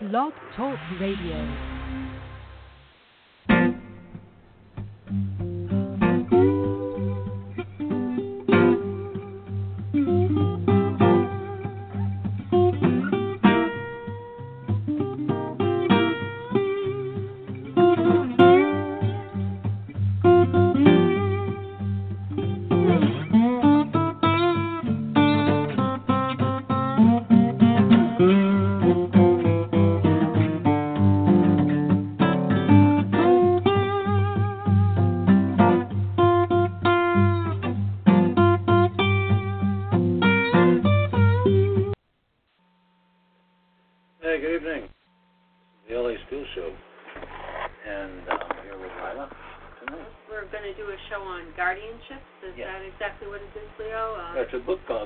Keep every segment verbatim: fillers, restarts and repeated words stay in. Blog Talk Radio.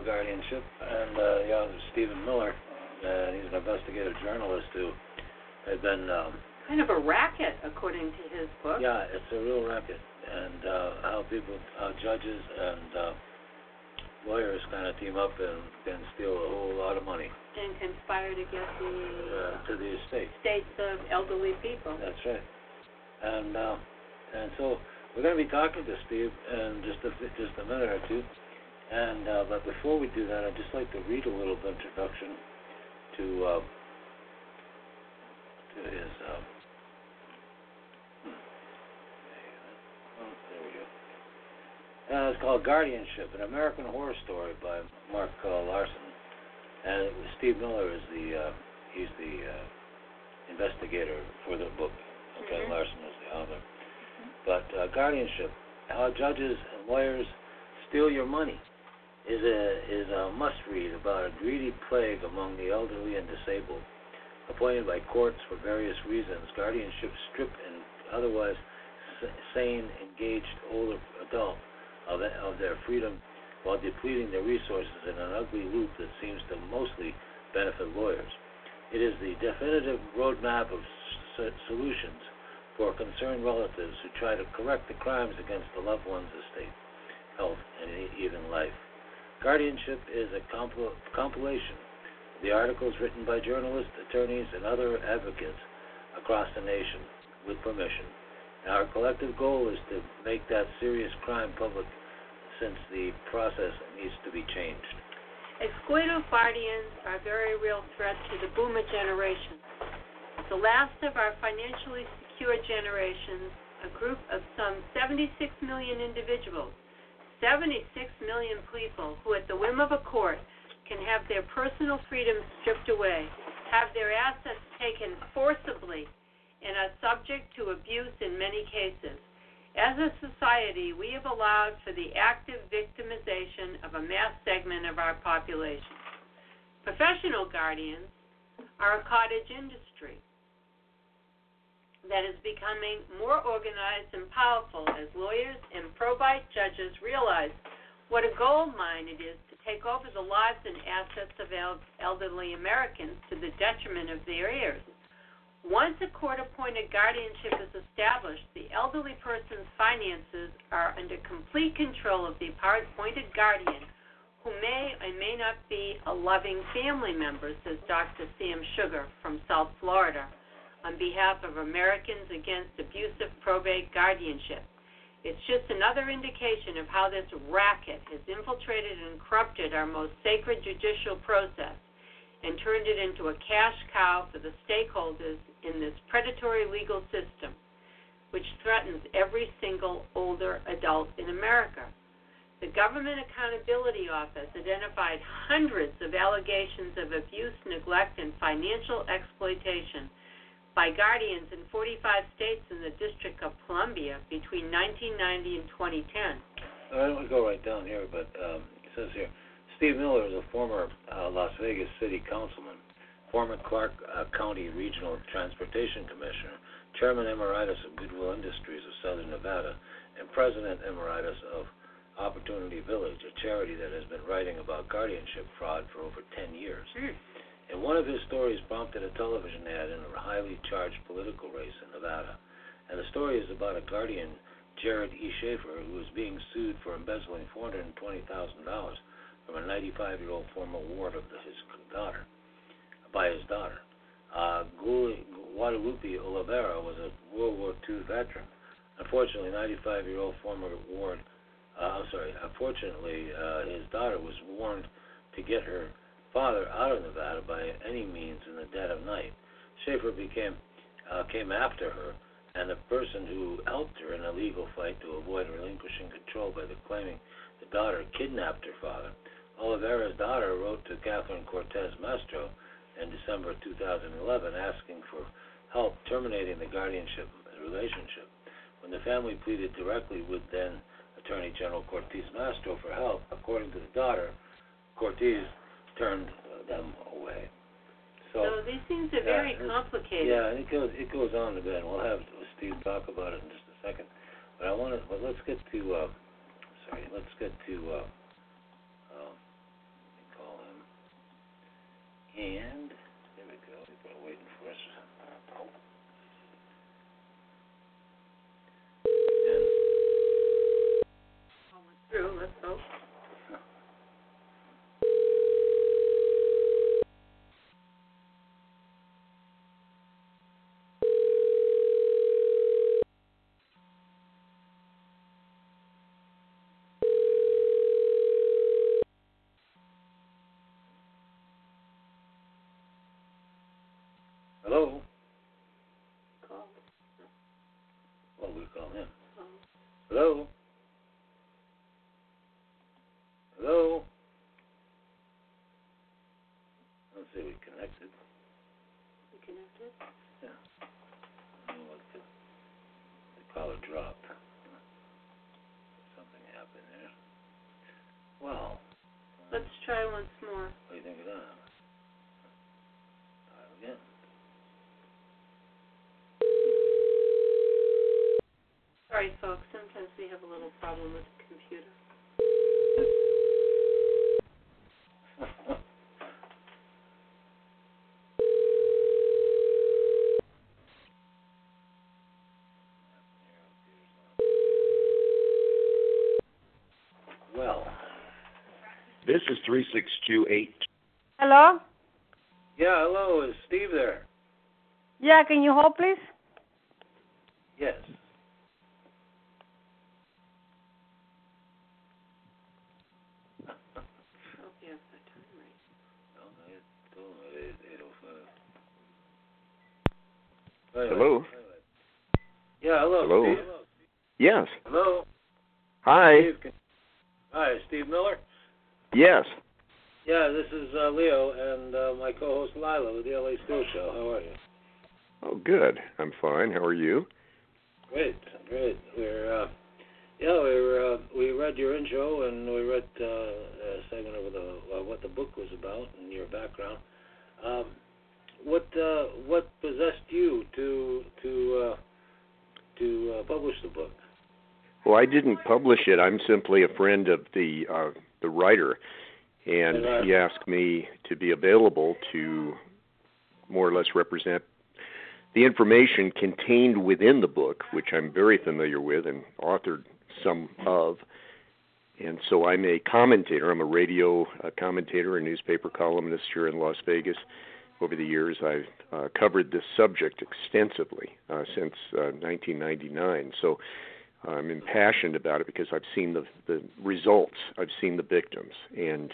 Guardianship, and uh, yeah, Steve Miller, uh, he's an investigative journalist who had been... Um, kind of a racket, according to his book. Yeah, it's a real racket, and uh, how people, how judges and uh, lawyers kind of team up and can steal a whole lot of money. And conspire to get the... Uh, to the estate. Estates of elderly people. That's right. And, uh, and so we're going to be talking to Steve in just a, just a minute or two. And uh, but before we do that, I'd just like to read a little bit of introduction to uh, to his. Uh, oh, there we go. Uh, it's called Guardianship, an American Horror Story by Mark uh, Larson, and it was Steve Miller is the uh, he's the uh, investigator for the book. Okay, mm-hmm. Larson is the author. Mm-hmm. But uh, Guardianship, how judges and lawyers steal your money. Is a, is a must-read about a greedy plague among the elderly and disabled. Appointed by courts for various reasons, guardianship stripped an otherwise sane, engaged older adult of, of their freedom while depleting their resources in an ugly loop that seems to mostly benefit lawyers. It is the definitive roadmap of solutions for concerned relatives who try to correct the crimes against the loved one's estate, health, and even life. Guardianship is a compil- compilation of the articles written by journalists, attorneys, and other advocates across the nation with permission. And our collective goal is to make that serious crime public since the process needs to be changed. Excluidofardians are a very real threat to the boomer generation. The last of our financially secure generations, a group of some seventy-six million individuals, seventy-six million people who, at the whim of a court, can have their personal freedom stripped away, have their assets taken forcibly, and are subject to abuse in many cases. As a society, we have allowed for the active victimization of a mass segment of our population. Professional guardians are a cottage industry that is becoming more organized and powerful as lawyers and probate judges realize what a gold mine it is to take over the lives and assets of elderly Americans to the detriment of their heirs. Once a court-appointed guardianship is established, the elderly person's finances are under complete control of the appointed guardian, who may or may not be a loving family member, says Doctor Sam Sugar from South Florida, on behalf of Americans Against Abusive Probate Guardianship. It's just another indication of how this racket has infiltrated and corrupted our most sacred judicial process and turned it into a cash cow for the stakeholders in this predatory legal system, which threatens every single older adult in America. The Government Accountability Office identified hundreds of allegations of abuse, neglect, and financial exploitation by guardians in forty-five states in the District of Columbia between nineteen ninety and twenty ten. I don't want to go right down here, but um, it says here, Steve Miller is a former uh, Las Vegas city councilman, former Clark uh, County Regional Transportation Commissioner, Chairman Emeritus of Goodwill Industries of Southern Nevada, and President Emeritus of Opportunity Village, a charity that has been writing about guardianship fraud for over ten years. Mm. And one of his stories prompted a television ad in a highly charged political race in Nevada. And the story is about a guardian, Jared E. Schaefer, who is being sued for embezzling four hundred twenty thousand dollars from a ninety-five-year-old former ward of his daughter, by his daughter. Uh, Guadalupe Olivera was a World War Two veteran. Unfortunately, ninety-five-year-old former ward, uh, I'm sorry, unfortunately, uh, his daughter was warned to get her father out of Nevada by any means in the dead of night. Schaefer became, uh, came after her, and the person who helped her in a legal fight to avoid relinquishing control by the claiming the daughter kidnapped her father. Olivera's daughter wrote to Catherine Cortez Masto in December two thousand eleven asking for help terminating the guardianship relationship. When the family pleaded directly with then Attorney General Cortez Masto for help, according to the daughter, Cortez turned them away. So, so these things are yeah, very complicated. Yeah, it goes it goes on a bit. We'll have Steve talk about it in just a second. But I want to. Well, let's get to. Uh, sorry, let's get to. Uh, uh, let me call him. And there we go. People are waiting for us. And oh, it's through. Let's hope. Try once more. What do you think of that? Try it again. Sorry, folks. Sometimes we have a little problem with the computer. This is three six two eight. Hello? Yeah, hello. Is Steve there? Yeah, can you hold, please? Yes. I hope you have that time right. No, I told him at eight oh five. Hello? Yeah, hello. Hello. Steve. Hello, Steve. Yes. Hello. Hi. Steve, can... Hi, Steve Miller. Yes. Yeah, this is uh, Leo and uh, my co-host Lila with the L A Steel Show. How are you? Oh, good. I'm fine. How are you? Great, great. We're uh, yeah, we were, uh, we read your intro and we read uh, a segment of the, uh, what the book was about and your background. Um, what uh, what possessed you to to uh, to uh, publish the book? Well, I didn't publish it. I'm simply a friend of the. Uh, the writer, and uh, he asked me to be available to more or less represent the information contained within the book, which I'm very familiar with and authored some of. And so I'm a commentator. I'm a radio uh, commentator and newspaper columnist here in Las Vegas. Over the years, I've uh, covered this subject extensively uh, since uh, nineteen ninety-nine. So I'm impassioned about it because I've seen the, the results. I've seen the victims, and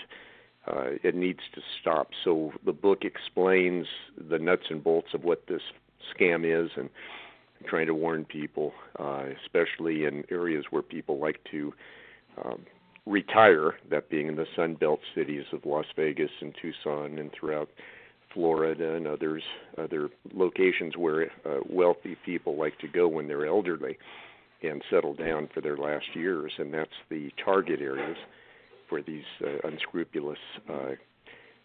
uh, it needs to stop. So the book explains the nuts and bolts of what this scam is, and I'm trying to warn people, uh, especially in areas where people like to um, retire, that being in the Sunbelt cities of Las Vegas and Tucson and throughout Florida and others, other locations where uh, wealthy people like to go when they're elderly and settle down for their last years, and that's the target areas for these uh, unscrupulous uh,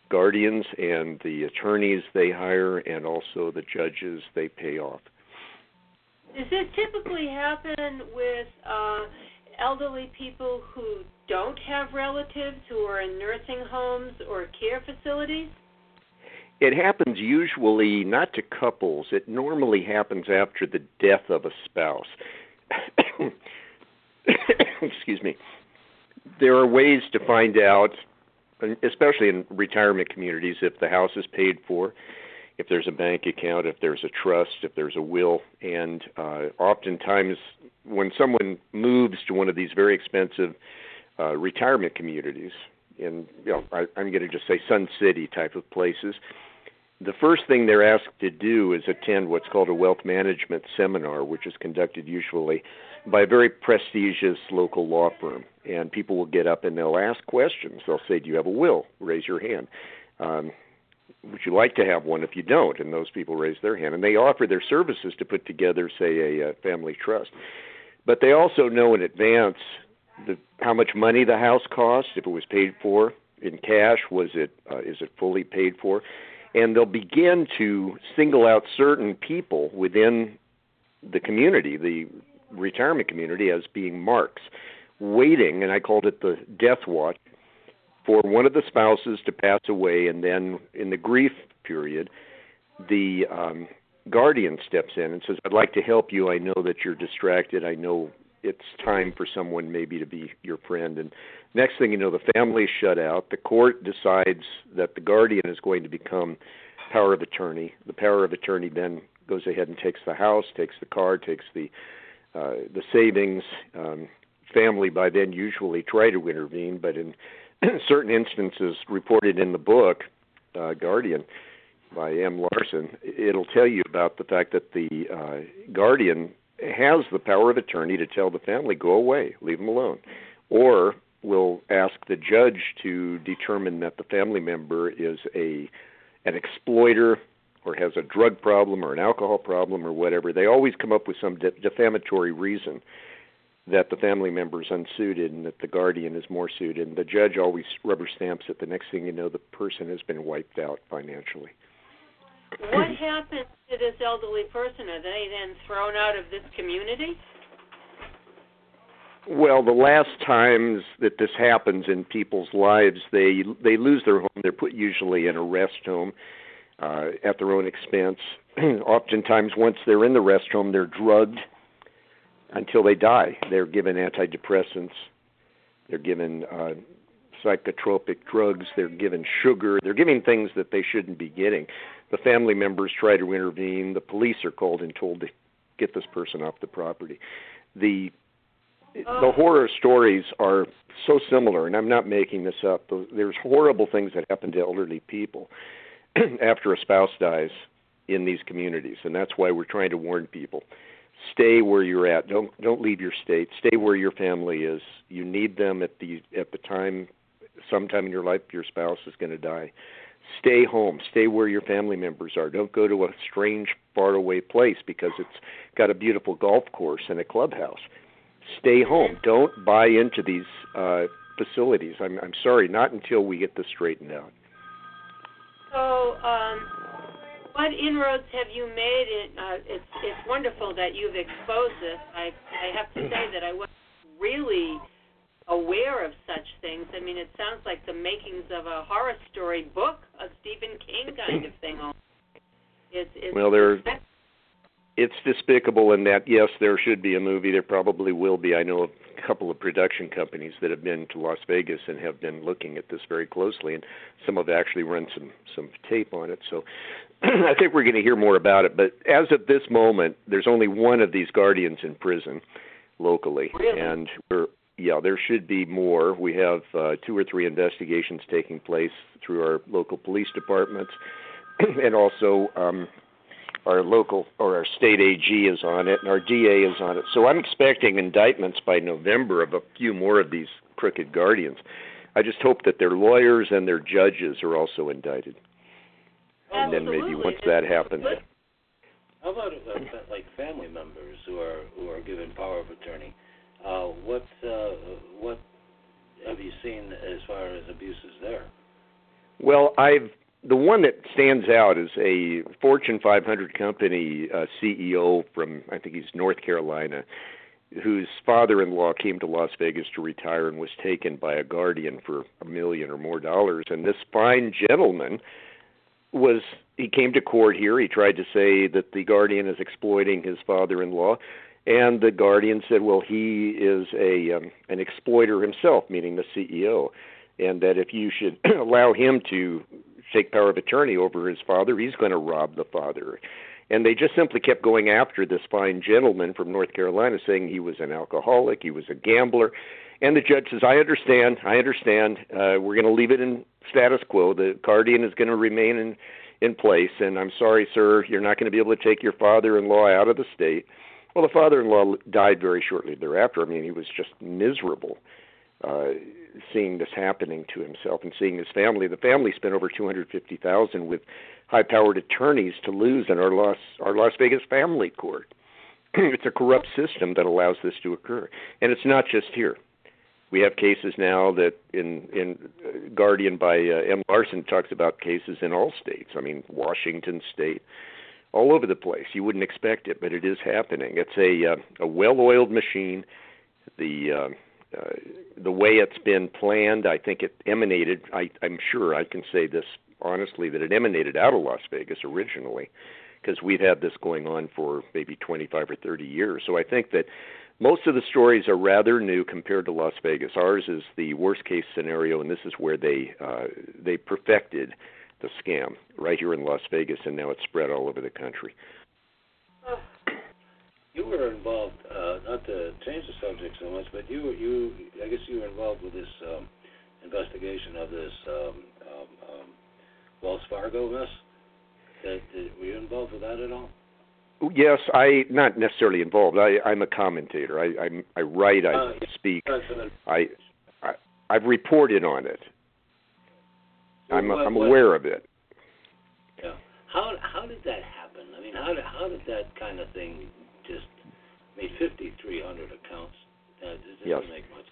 guardians and the attorneys they hire and also the judges they pay off. Does this typically happen with uh, elderly people who don't have relatives, who are in nursing homes or care facilities? It happens usually not to couples. It normally happens after the death of a spouse. Excuse me. There are ways to find out, especially in retirement communities, if the house is paid for if there's a bank account, if there's a trust, if there's a will. And uh, oftentimes when someone moves to one of these very expensive uh, retirement communities, and you know, I, I'm going to just say Sun City type of places, the first thing they're asked to do is attend what's called a wealth management seminar, which is conducted usually by a very prestigious local law firm. And people will get up and they'll ask questions. They'll say, do you have a will? Raise your hand. Um, would you like to have one if you don't? And those people raise their hand. And they offer their services to put together, say, a, a family trust. But they also know in advance the, how much money the house costs, if it was paid for in cash, was it uh, is it fully paid for? And they'll begin to single out certain people within the community, the retirement community, as being marks, waiting, and I called it the death watch, for one of the spouses to pass away, and then in the grief period, the um, guardian steps in and says, I'd like to help you. I know that you're distracted. I know it's time for someone maybe to be your friend. And next thing you know, the family is shut out. The court decides that the guardian is going to become power of attorney. The power of attorney then goes ahead and takes the house, takes the car, takes the uh, the savings. Um, family by then usually try to intervene, but in certain instances reported in the book, uh, Guardian, by M. Larson, it'll tell you about the fact that the uh, guardian has the power of attorney to tell the family, go away, leave them alone, or will ask the judge to determine that the family member is a an exploiter or has a drug problem or an alcohol problem or whatever. They always come up with some de- defamatory reason that the family member is unsuited and that the guardian is more suited, and the judge always rubber stamps it. The next thing you know, the person has been wiped out financially. What happens to this elderly person? Are they then thrown out of this community? Well, the last times that this happens in people's lives, they they lose their home. They're put usually in a rest home uh, at their own expense. Oftentimes, once they're in the rest home, they're drugged until they die. They're given antidepressants. They're given uh, psychotropic drugs. They're given sugar. They're given things that they shouldn't be getting. The family members try to intervene. The police are called and told to get this person off the property. The oh. the horror stories are so similar, and I'm not making this up. There's horrible things that happen to elderly people after a spouse dies in these communities, and that's why we're trying to warn people. Stay where you're at. Don't don't leave your state. Stay where your family is. You need them at the at the time, sometime in your life, your spouse is going to die. Stay home. Stay where your family members are. Don't go to a strange, faraway place because it's got a beautiful golf course and a clubhouse. Stay home. Don't buy into these uh, facilities. I'm, I'm sorry, not until we get this straightened out. So, um, what inroads have you made? In, uh, it's it's wonderful that you've exposed this. I I have to say that I wasn't really aware of such things. I mean, it sounds like the makings of a horror story book, a Stephen King kind of thing. It's, it's well, there, it's despicable in that, yes, there should be a movie. There probably will be. I know a couple of production companies that have been to Las Vegas and have been looking at this very closely, and some have actually run some, some tape on it. So I think we're going to hear more about it. But as of this moment, there's only one of these guardians in prison locally. Really? And we're Yeah, there should be more. We have uh, two or three investigations taking place through our local police departments, and also um, our local or our state A G is on it, and our D A is on it. So I'm expecting indictments by November of a few more of these crooked guardians. I just hope that their lawyers and their judges are also indicted. And Absolutely. Then maybe once that happens. How about uh, like family members who are who are given power of attorney? Uh, what uh, what have you seen as far as abuses there? Well, I've the one that stands out is a Fortune five hundred company uh, C E O from, I think he's North Carolina, whose father-in-law came to Las Vegas to retire and was taken by a guardian for a million or more dollars. And this fine gentleman was he came to court here. He tried to say that the guardian is exploiting his father-in-law. And the guardian said, well, he is a um, an exploiter himself, meaning the C E O, and that if you should allow him to fake power of attorney over his father. He's going to rob the father. And they just simply kept going after this fine gentleman from North Carolina, saying he was an alcoholic, he was a gambler. And the judge says, I understand, I understand. Uh, we're going to leave it in status quo. The guardian is going to remain in, in place. And I'm sorry, sir, you're not going to be able to take your father-in-law out of the state. Well, the father-in-law died very shortly thereafter. I mean, he was just miserable uh, seeing this happening to himself and seeing his family. The family spent over two hundred fifty thousand dollars with high-powered attorneys to lose in our Las, our Las Vegas family court. It's a corrupt system that allows this to occur. And it's not just here. We have cases now that in, in uh, Guardian by uh, M. Larson talks about cases in all states. I mean, Washington State, all over the place. You wouldn't expect it, but it is happening. It's a uh, a well-oiled machine. The uh, uh, the way it's been planned, I think it emanated. I, I'm sure I can say this honestly, that it emanated out of Las Vegas originally, because we've had this going on for maybe twenty-five or thirty years. So I think that most of the stories are rather new compared to Las Vegas. Ours is the worst-case scenario, and this is where they uh, they perfected the scam right here in Las Vegas, and now it's spread all over the country. You were involved, uh, not to change the subject so much, but you you I guess you were involved with this um, investigation of this um, um, um, Wells Fargo mess. That, that, were you involved with that at all? Yes, I not necessarily involved. I, I'm a commentator. I I'm, I write, I uh, speak. I, I I've reported on it. So I'm what, I'm aware what, of it. Yeah. How how did that happen? I mean, how how did that kind of thing just I mean, fifty-three hundred accounts? That doesn't yes. make much.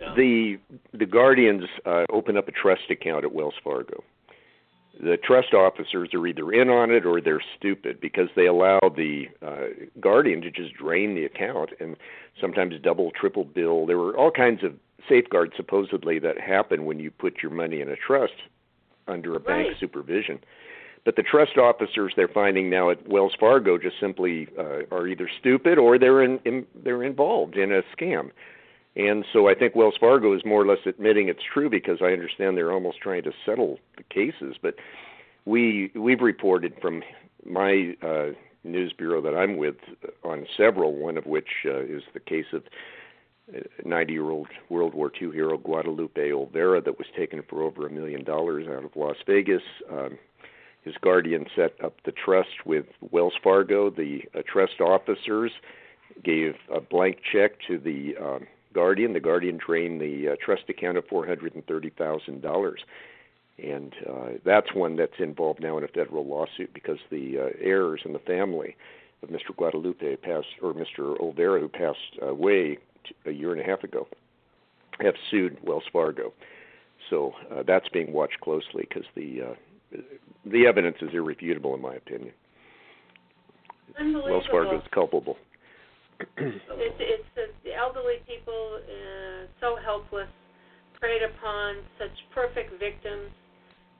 Yeah. The the Guardians uh, opened up a trust account at Wells Fargo. The trust officers are either in on it or they're stupid, because they allow the uh, guardian to just drain the account and sometimes double, triple bill. There were all kinds of safeguards supposedly that happen when you put your money in a trust under a right. bank supervision. But the trust officers they're finding now at Wells Fargo just simply uh, are either stupid or they're in, in, they're involved in a scam. And so I think Wells Fargo is more or less admitting it's true, because I understand they're almost trying to settle the cases. But we, we've reported from my uh, news bureau that I'm with on several, one of which uh, is the case of ninety-year-old World War Two hero Guadalupe Olivera that was taken for over a million dollars out of Las Vegas. Um, his guardian set up the trust with Wells Fargo. The uh, trust officers gave a blank check to the um, Guardian. The Guardian drained the uh, trust account of four hundred thirty thousand dollars. And uh, that's one that's involved now in a federal lawsuit, because the uh, heirs and the family of Mister Guadalupe passed, or Mister Olvera, who passed away t- a year and a half ago, have sued Wells Fargo. So uh, that's being watched closely, because the, uh, the evidence is irrefutable, in my opinion. Wells Fargo is culpable. It's, it's uh, the elderly people, uh, so helpless, preyed upon, such perfect victims.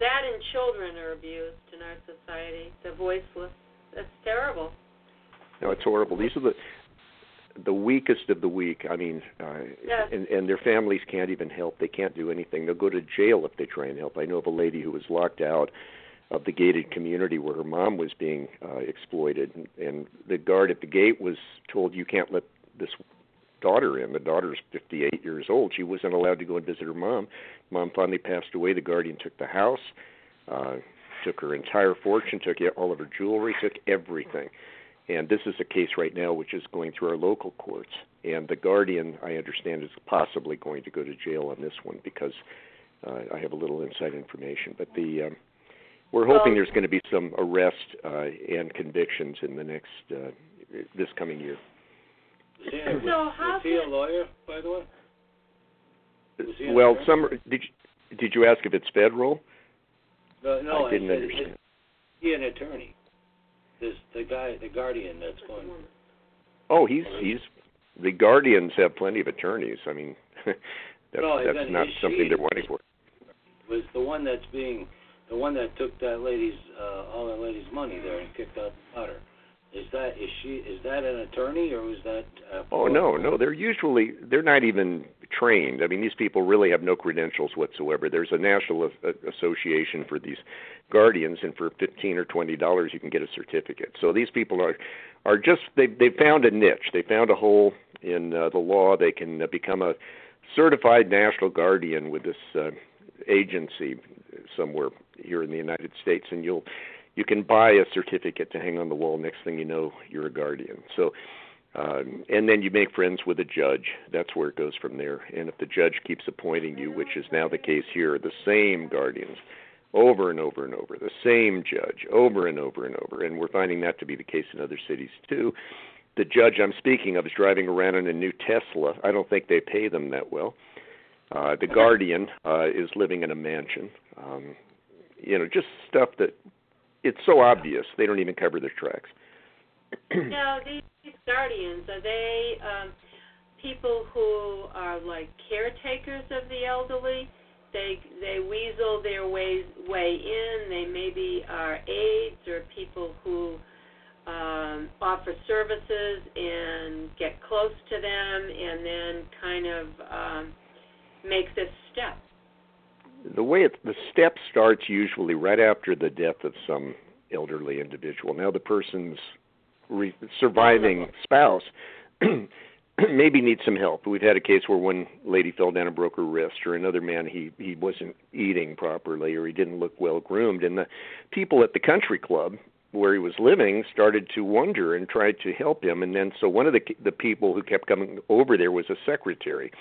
That and children are abused in our society. The voiceless. That's terrible. No, it's horrible. These are the the weakest of the weak. I mean, uh, yes. and, and their families can't even help. They can't do anything. They'll go to jail if they try and help. I know of a lady who was locked out of the gated community where her mom was being uh, exploited, and, and the guard at the gate was told, you can't let this daughter in. The daughter's fifty-eight years old. She wasn't allowed to go and visit her mom. Mom finally passed away. The guardian took the house, uh, took her entire fortune, took all of her jewelry, took everything. And this is a case right now which is going through our local courts, and the guardian, I understand, is possibly going to go to jail on this one, because uh, I have a little inside information. But the... Um, We're hoping well, there's going to be some arrests uh, and convictions in the next, uh, this coming year. Was he, was, so was he a lawyer, by the way? Well, some, did, you, did you ask if it's federal? No, no I didn't I, understand. Is he an attorney? This, the guy, the guardian that's going. Oh, he's, he's, the guardians have plenty of attorneys. I mean, that's, no, that's then, not something she, they're wanting for. Was the one that's being... The one that took that lady's, uh, all that lady's money there and kicked out the daughter. Is that is she is that an attorney or is that? Uh, oh no, no. They're usually they're not even trained. I mean, these people really have no credentials whatsoever. There's a national association for these guardians, and for fifteen or twenty dollars, you can get a certificate. So these people are are just they they found a niche. They found a hole in uh, the law. They can uh, become a certified national guardian with this uh, agency somewhere here in the United States, and you'll. You can buy a certificate to hang on the wall. Next thing you know, you're a guardian. So, um, and then you make friends with a judge. That's where it goes from there. And if the judge keeps appointing you, which is now the case here, the same guardians over and over and over, the same judge over and over and over, and we're finding that to be the case in other cities too. The judge I'm speaking of is driving around in a new Tesla. I don't think they pay them that well. Uh, the guardian uh, is living in a mansion. Um, you know, just stuff that... It's so obvious. They don't even cover their tracks. Now, these, these guardians, are they um, people who are like caretakers of the elderly? They they weasel their way, way in. They maybe are aides or people who um, offer services and get close to them and then kind of um, make this step. The way it, the step starts usually right after the death of some elderly individual. Now the person's re- surviving spouse maybe needs some help. We've had a case where one lady fell down and broke her wrist, or another man, he, he wasn't eating properly or he didn't look well groomed. And the people at the country club where he was living started to wonder and tried to help him. And then so one of the the people who kept coming over there was a secretary.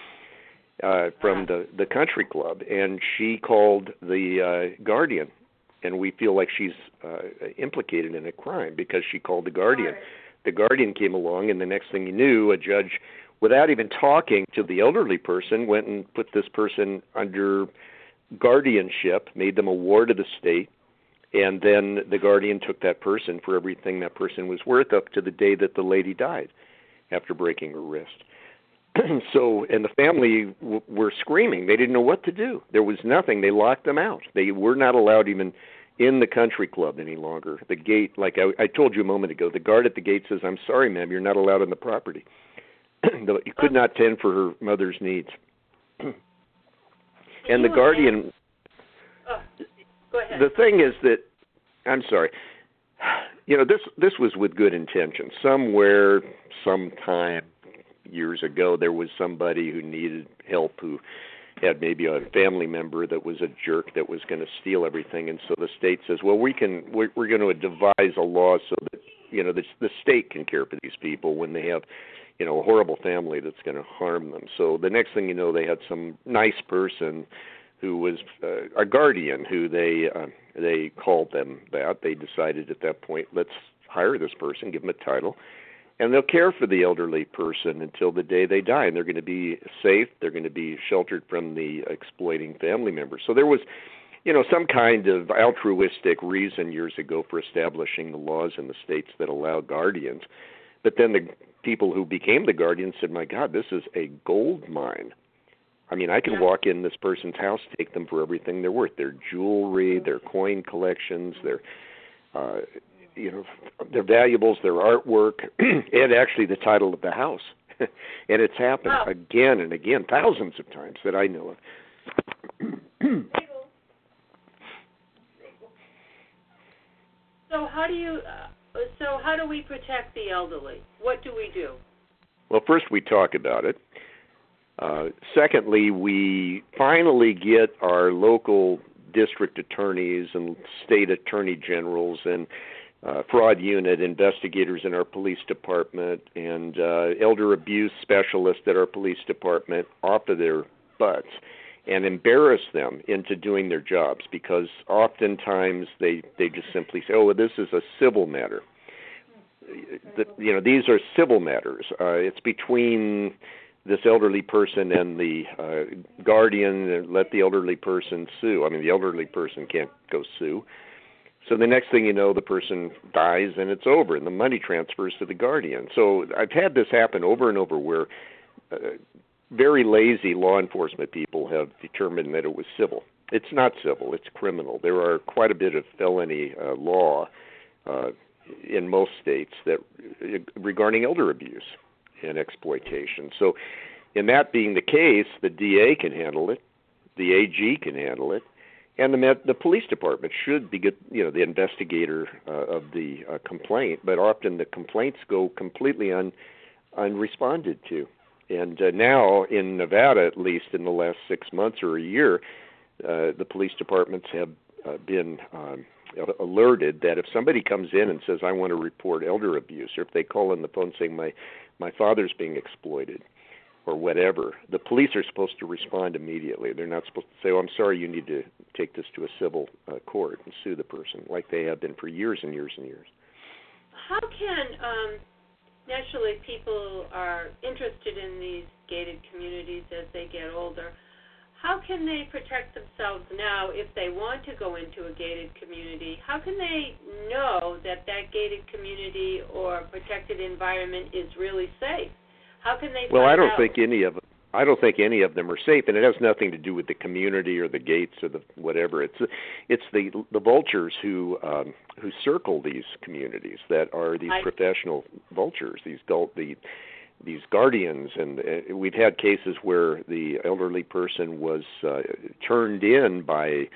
Uh, from the, the country club, and she called the uh, guardian, and we feel like she's uh, implicated in a crime because she called the guardian. Right. The guardian came along, and the next thing you knew, a judge, without even talking to the elderly person, went and put this person under guardianship, made them a ward of the state, and then the guardian took that person for everything that person was worth up to the day that the lady died after breaking her wrist. So, and the family w- were screaming. They didn't know what to do. There was nothing. They locked them out. They were not allowed even in the country club any longer. The gate, like I, I told you a moment ago, the guard at the gate says, "I'm sorry, ma'am, you're not allowed on the property." You could not tend for her mother's needs. And the guardian... Oh, go ahead. The thing is that... I'm sorry. You know, this this was with good intention. Somewhere, sometime... years ago, there was somebody who needed help who had maybe a family member that was a jerk that was going to steal everything, and so the state says, "Well, we can. We're, we're going to devise a law so that you know the, the state can care for these people when they have, you know, a horrible family that's going to harm them." So the next thing you know, they had some nice person who was uh, a guardian who they uh, they called them that. They decided at that point, let's hire this person, give them a title. And they'll care for the elderly person until the day they die, and they're going to be safe. They're going to be sheltered from the exploiting family members. So there was, you know, some kind of altruistic reason years ago for establishing the laws in the states that allow guardians. But then the people who became the guardians said, "My God, this is a gold mine. I mean, I can walk in this person's house, take them for everything they're worth, their jewelry, their coin collections, their... Uh, you know, their valuables, their artwork, and actually the title of the house." And it's happened wow. again and again, thousands of times that I know of. So how do you? Uh, so how do we protect the elderly? What do we do? Well, first we talk about it. Uh, secondly, we finally get our local district attorneys and state attorney generals and Uh, fraud unit investigators in our police department and uh, elder abuse specialists at our police department off of their butts and embarrass them into doing their jobs, because oftentimes they, they just simply say, "Oh, well, this is a civil matter." The, you know, these are civil matters. Uh, it's between this elderly person and the uh, guardian. Let the elderly person sue. I mean, the elderly person can't go sue. So the next thing you know, the person dies and it's over, and the money transfers to the guardian. So I've had this happen over and over where uh, very lazy law enforcement people have determined that it was civil. It's not civil. It's criminal. There are quite a bit of felony uh, law uh, in most states that regarding elder abuse and exploitation. So in that being the case, the D A can handle it, the A G can handle it, and the med, the police department should be, good, you know, the investigator uh, of the uh, complaint, but often the complaints go completely un, unresponded to. And uh, now in Nevada, at least in the last six months or a year, uh, the police departments have uh, been um, alerted that if somebody comes in and says, I want to report elder abuse, or if they call on the phone saying my, my father's being exploited, or whatever, the police are supposed to respond immediately. They're not supposed to say, oh, I'm sorry, you need to take this to a civil uh, court and sue the person, like they have been for years and years and years. How can, um, naturally people are interested in these gated communities as they get older, how can they protect themselves now if they want to go into a gated community? How can they know that that gated community or protected environment is really safe? How can they? Well, I don't out? think any of them, I don't think any of them are safe, and it has nothing to do with the community or the gates or the whatever. It's it's the the vultures who um, who circle these communities that are these I, professional vultures, these the these guardians, and uh, we've had cases where the elderly person was uh, turned in by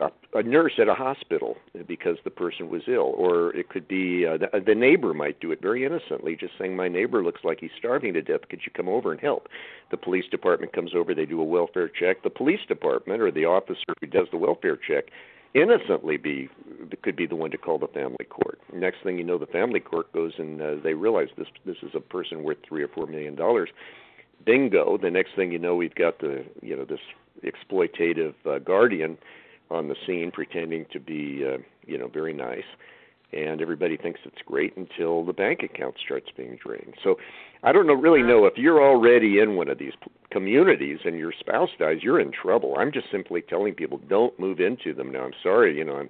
Uh, a nurse at a hospital because the person was ill, or it could be uh, the, the neighbor might do it very innocently, just saying, my neighbor looks like he's starving to death, could you come over and help? The police department comes over, they do a welfare check. The police department or the officer who does the welfare check innocently be could be the one to call the family court. Next thing you know, the family court goes and uh, they realize this this is a person worth three or four million dollars. Bingo! The next thing you know, we've got the you know this exploitative uh, guardian on the scene pretending to be, uh, you know, very nice, and everybody thinks it's great until the bank account starts being drained. So I don't know, really know if you're already in one of these p- communities and your spouse dies, you're in trouble. I'm just simply telling people, don't move into them now. I'm sorry, you know, I'm,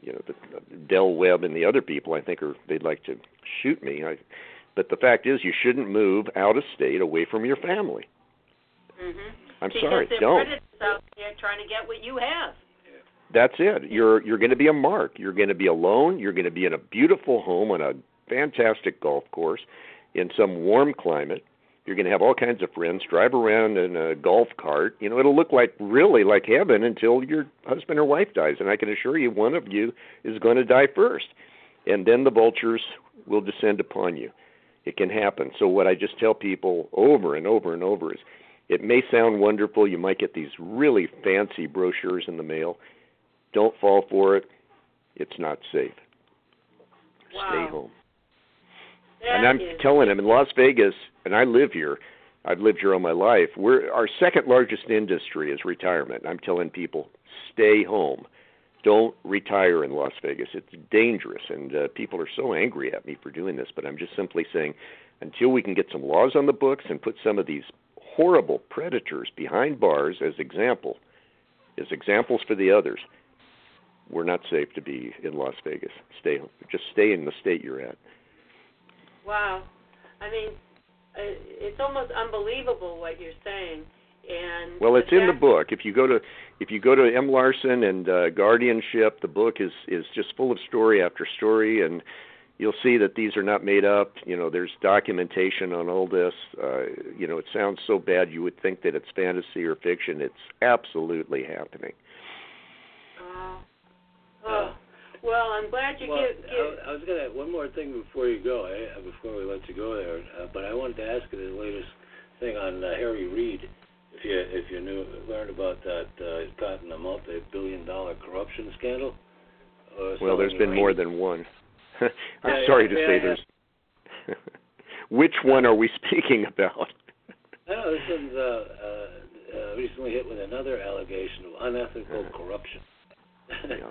you know, the, the Del Webb and the other people, I think, are they'd like to shoot me. I, but the fact is you shouldn't move out of state away from your family. Mm-hmm. I'm because sorry, don't. Out there trying to get what you have. That's it. You're you're going to be a mark. You're going to be alone. You're going to be in a beautiful home on a fantastic golf course in some warm climate. You're going to have all kinds of friends, drive around in a golf cart. You know, it'll look like really like heaven until your husband or wife dies. And I can assure you one of you is going to die first. And then the vultures will descend upon you. It can happen. So what I just tell people over and over and over is, it may sound wonderful. You might get these really fancy brochures in the mail. Don't fall for it. It's not safe. Wow. Stay home. That and I'm telling them in Las Vegas, and I live here. I've lived here all my life. We're, our second largest industry is retirement. I'm telling people, stay home. Don't retire in Las Vegas. It's dangerous, and uh, people are so angry at me for doing this, but I'm just simply saying until we can get some laws on the books and put some of these horrible predators behind bars as example, as examples for the others, we're not safe to be in Las Vegas. Stay, just stay in the state you're at. Wow. I mean, it's almost unbelievable what you're saying. And well, it's in the book. If you go to if you go to M. Larson and uh, Guardianship, the book is, is just full of story after story, and you'll see that these are not made up. You know, there's documentation on all this. Uh, you know, it sounds so bad you would think that it's fantasy or fiction. It's absolutely happening. Uh, oh, well, I'm glad you well, give, give. I was going to one more thing before you go, eh, before we let you go there. Uh, but I wanted to ask you the latest thing on uh, Harry Reid. If you if you knew learned about that, uh, he's caught in a multi-billion-dollar corruption scandal. Well, there's been more than one. I'm yeah, sorry yeah, to yeah, say yeah. there's. Which one are we speaking about? I know this one's uh, uh, recently hit with another allegation of unethical uh, corruption. Yeah.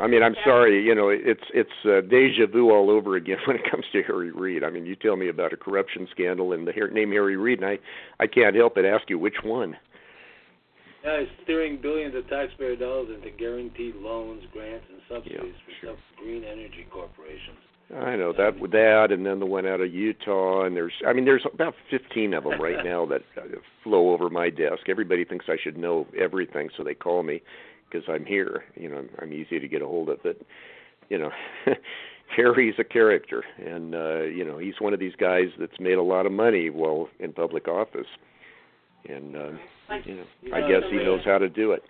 I mean, I'm sorry. You know, it's it's uh, deja vu all over again when it comes to Harry Reid. I mean, you tell me about a corruption scandal and the name Harry Reid, and I, I can't help but ask you which one. Yeah, it's steering billions of taxpayer dollars into guaranteed loans, grants, and subsidies yeah, for sure. green energy corporations. I know that that, and then the one out of Utah, and there's, I mean, there's about fifteen of them right now that flow over my desk. Everybody thinks I should know everything, so they call me because I'm here. You know, I'm, I'm easy to get a hold of. But you know, carries a character. And, uh, you know, he's one of these guys that's made a lot of money while in public office. And, uh, you know, I guess he knows how to do it.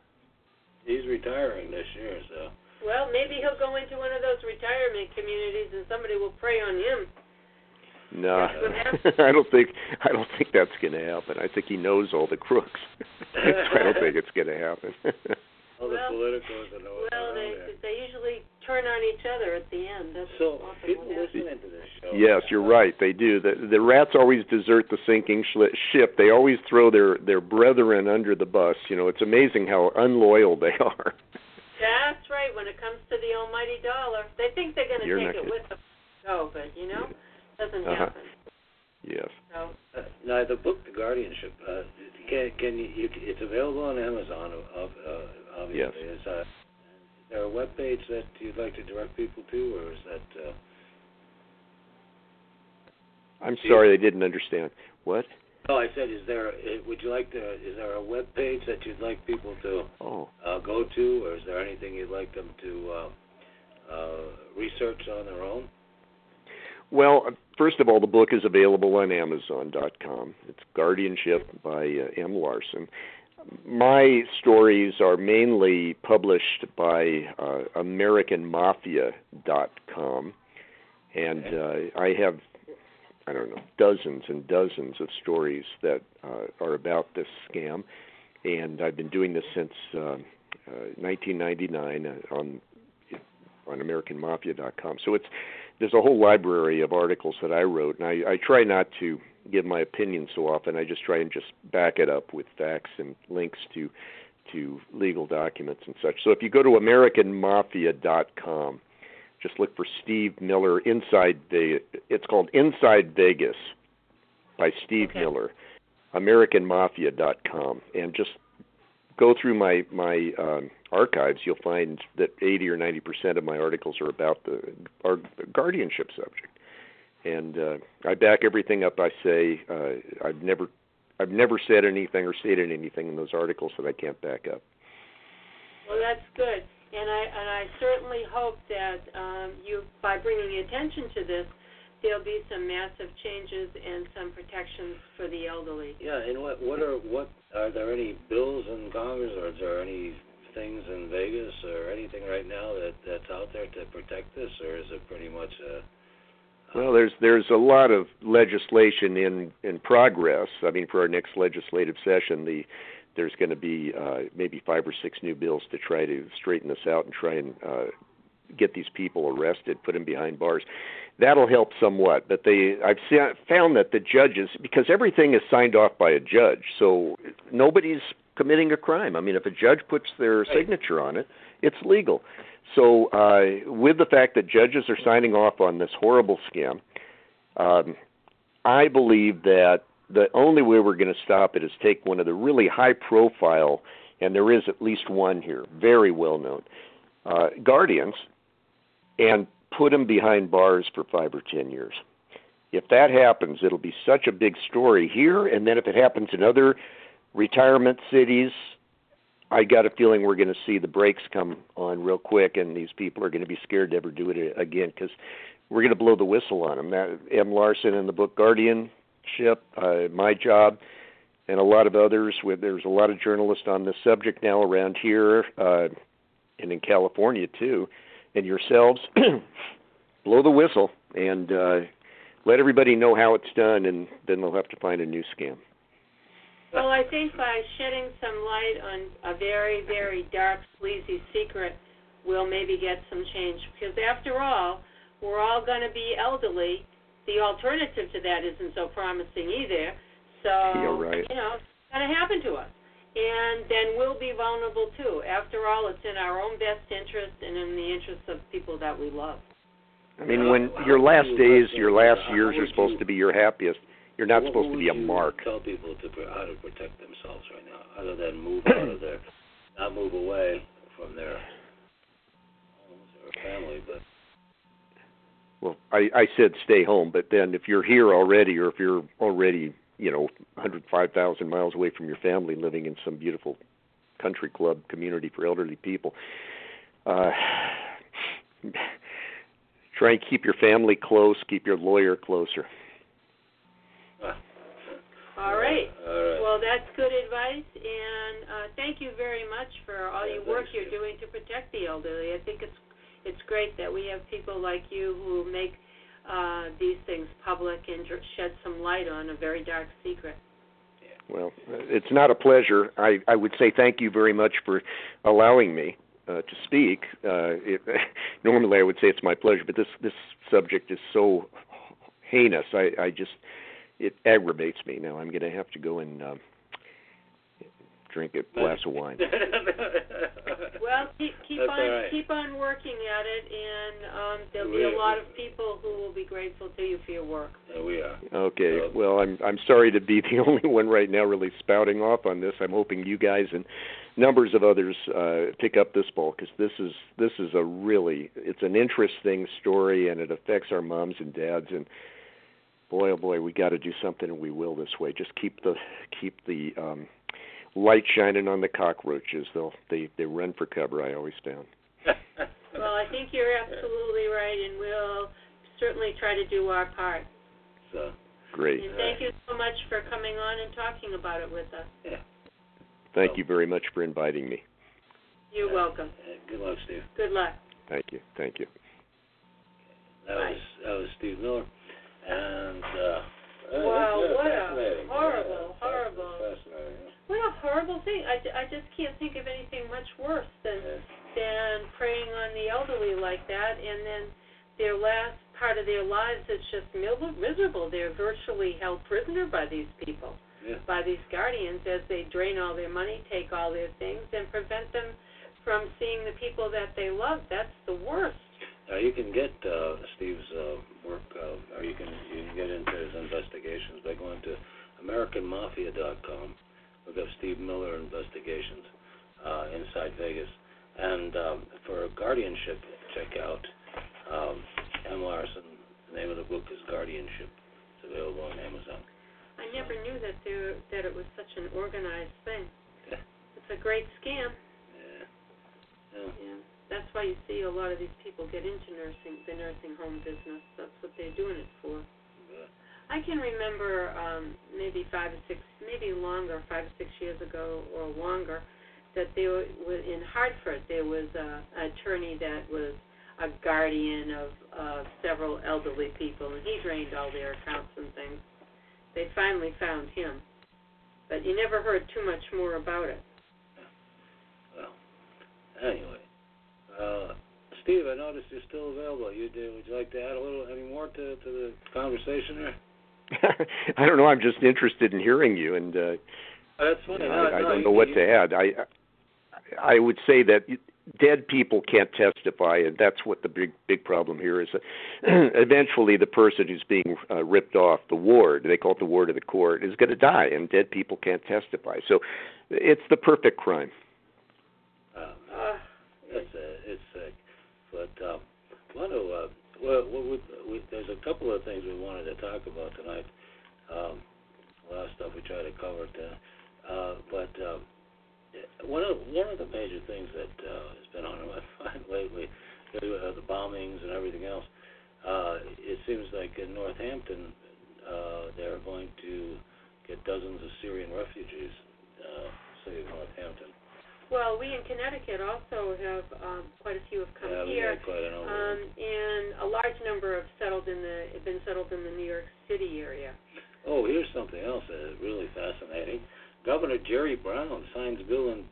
He's retiring this year, so. Well, maybe he'll go into one of those retirement communities and somebody will prey on him. No, I don't think I don't think that's going to happen. I think he knows all the crooks. I don't think it's going to happen. All the well, politicals and all well, they, they usually turn on each other at the end. That's so people listening to this show. Yes, you're right. They do. The, the rats always desert the sinking ship. They always throw their, their brethren under the bus. You know, it's amazing how unloyal they are. That's right. When it comes to the almighty dollar, they think they're going to take it with them. Oh, but you know. Yeah. Doesn't uh-huh. happen. Yes. No. Uh, now the book, The Guardianship, uh, can can you, you, it's available on Amazon. Uh, obviously, yes. Is, uh, is there a web page that you'd like to direct people to, or is that? Uh, I'm sorry, you, I didn't understand. What? Oh, I said, is there? Would you like to? Is there a web page that you'd like people to oh. uh, go to, or is there anything you'd like them to uh, uh, research on their own? Well, first of all, the book is available on Amazon dot com. It's Guardianship by uh, M. Larson. My stories are mainly published by uh, American Mafia dot com, and uh, I have, I don't know, dozens and dozens of stories that uh, are about this scam, and I've been doing this since uh, uh, nineteen ninety-nine on on American Mafia dot com. So it's there's a whole library of articles that I wrote, and I, I try not to give my opinion so often. I just try and just back it up with facts and links to to legal documents and such. So if you go to American Mafia dot com, just look for Steve Miller Inside Vegas. It's called Inside Vegas by Steve okay. Miller, American Mafia dot com, and just go through my my um, archives. You'll find that eighty or ninety percent of my articles are about the our guardianship subject, and uh, I back everything up. I say uh, I've never I've never said anything or stated anything in those articles that I can't back up. Well, that's good, and I and I certainly hope that um, you, by bringing attention to this, there'll be some massive changes and some protections for the elderly. Yeah, and what what are what are there any bills in Congress, or is there any things in Vegas or anything right now that, that's out there to protect this, or is it pretty much a? Well, there's there's a lot of legislation in, in progress. I mean, for our next legislative session, the there's going to be uh, maybe five or six new bills to try to straighten this out and try and. Uh, get these people arrested, put them behind bars. That'll help somewhat, but they I've found that the judges, because everything is signed off by a judge, so nobody's committing a crime. I mean, if a judge puts their right. signature on it, it's legal. So uh, with the fact that judges are signing off on this horrible scam, um, I believe that the only way we're going to stop it is take one of the really high-profile, and there is at least one here, very well-known, uh, guardians, and put them behind bars for five or ten years. If that happens, it'll be such a big story here, and then if it happens in other retirement cities, I got a feeling we're going to see the brakes come on real quick, and these people are going to be scared to ever do it again, because we're going to blow the whistle on them. That, M. Larson in the book Guardianship, uh, my job, and a lot of others. With, there's a lot of journalists on this subject now around here uh, and in California, too. And yourselves, blow the whistle and uh, let everybody know how it's done, and then they'll have to find a new scam. Well, I think by shedding some light on a very, very dark, sleazy secret, we'll maybe get some change. Because after all, we're all going to be elderly. The alternative to that isn't so promising either. So, yeah, right. you know, it's going to happen to us. And then we'll be vulnerable, too. After all, it's in our own best interest and in the interests of people that we love. I mean, when your last days, your last years are supposed to be your happiest, you're not supposed to be a mark. Tell people to how to protect themselves right now, other than move out of their, not move away from their homes or family, but... Well, I, I said stay home, but then if you're here already, or if you're already... you know, one hundred five thousand miles away from your family, living in some beautiful country club community for elderly people. Uh, Try and keep your family close. Keep your lawyer closer. All right. All right. Well, that's good advice, and uh, thank you very much for all yeah, your work you're you. doing to protect the elderly. I think it's it's great that we have people like you who make uh, these things public and shed some light on a very dark secret. Well, it's not a pleasure. I, I would say thank you very much for allowing me uh, to speak. Uh, it, normally I would say it's my pleasure, but this, this subject is so heinous. I, I just, it aggravates me. Now I'm going to have to go and um, drink a glass of wine. Well, keep, keep on right. keep on working at it, and um, there'll we be a lot of people who will be grateful to you for your work. Yeah, we are. Okay. So, well, I'm I'm sorry to be the only one right now really spouting off on this. I'm hoping you guys and numbers of others uh, pick up this ball, because this is this is a really it's an interesting story, and it affects our moms and dads, and boy oh boy, we got to do something, and we will this way. Just keep the keep the. Um, light shining on the cockroaches. They'll, they they run for cover, I always found. Well, I think you're absolutely right, and we'll certainly try to do our part. So great. And thank you so much for coming on and talking about it with us. Yeah. Thank well, you very much for inviting me. You're uh, welcome. Uh, good luck, Steve. Good luck. Thank you. Thank you. That was, that was Steve Miller. And, uh, wow, uh, what a horrible, horrible. Fascinating. What a horrible thing. I, I just can't think of anything much worse than yeah. than preying on the elderly like that, and then their last part of their lives is just miserable. They're virtually held prisoner by these people, yeah. by these guardians, as they drain all their money, take all their things, and prevent them from seeing the people that they love. That's the worst. Now, you can get uh, Steve's uh, work, uh, or you can, you can get into his investigations by going to American Mafia dot com. Look up Steve Miller Investigations uh, Inside Vegas. And um, for Guardianship, check out um, M. Larson. The name of the book is Guardianship. It's available on Amazon. I never knew that there, that it was such an organized thing. Yeah. It's a great scam. Yeah. yeah. Yeah. That's why you see a lot of these people get into nursing, the nursing home business. That's what they're doing it for. Yeah. I can remember um, maybe five or six, maybe longer, five or six years ago or longer, that they were in Hartford. There was a, an attorney that was a guardian of uh, several elderly people, and he drained all their accounts and things. They finally found him, but you never heard too much more about it. Well, anyway, uh, Steve, I noticed you're still available. You do. Would you like to add a little, any more to, to the conversation there? I don't know. I'm just interested in hearing you, and uh, oh, that's funny. You know, no, I, I no, don't know what you, to add. I I would say that dead people can't testify, and that's what the big big problem here is. Eventually, the person who's being uh, ripped off, the ward, they call it the ward of the court, is going to die, and dead people can't testify. So it's the perfect crime. Um, uh, it's a, it's a, but um, want to. Uh, Well, what we, we, there's a couple of things we wanted to talk about tonight. Um, a lot of stuff we tried to cover, tonight. Uh, but um, one of one of the major things that uh, has been on my mind lately, uh, the bombings and everything else. Uh, it seems like in Northampton, uh, they're going to get dozens of Syrian refugees. Uh, city of Northampton. Well, we in Connecticut also have um, quite a few have come yeah, here, um, and a large number have settled in the have been settled in the New York City area. Oh, here's something else that is really fascinating. Governor Jerry Brown signs bill and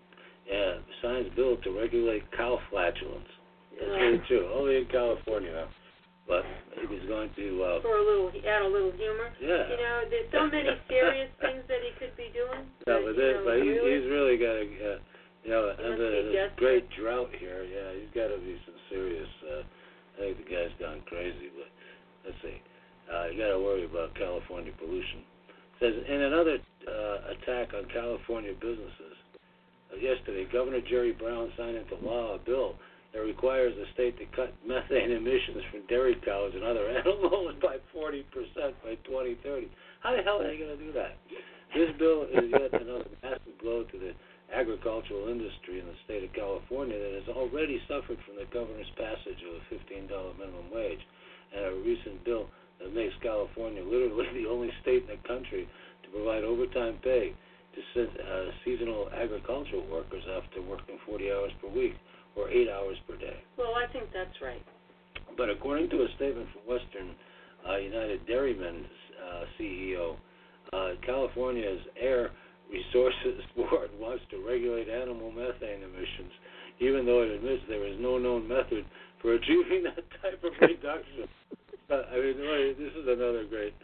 uh, signs bill to regulate cow flatulence. That's yeah. really true. Only in California now. But he's going to uh, for a little add a little humor. Yeah. You know, there's so many serious things that he could be doing. No, but, but, you know, but he, really, he's really got to. Uh, Yeah, and the great drought here. Yeah, he's got to be some serious. Uh, I think the guy's gone crazy, but let's see. Uh, you got to worry about California pollution. It says in another uh, attack on California businesses uh, yesterday, Governor Jerry Brown signed into law a bill that requires the state to cut methane emissions from dairy cows and other animals by forty percent by twenty thirty. How the hell are they going to do that? This bill is yet another massive blow to the agricultural industry in the state of California that has already suffered from the governor's passage of a fifteen dollar minimum wage and a recent bill that makes California literally the only state in the country to provide overtime pay to uh, seasonal agricultural workers after working forty hours per week or eight hours per day. Well, I think that's right. But according to a statement from Western uh, United Dairymen's uh, C E O, uh, California's Air Resources Board wants to regulate animal methane emissions, even though it admits there is no known method for achieving that type of reduction. uh, I mean, this is another great,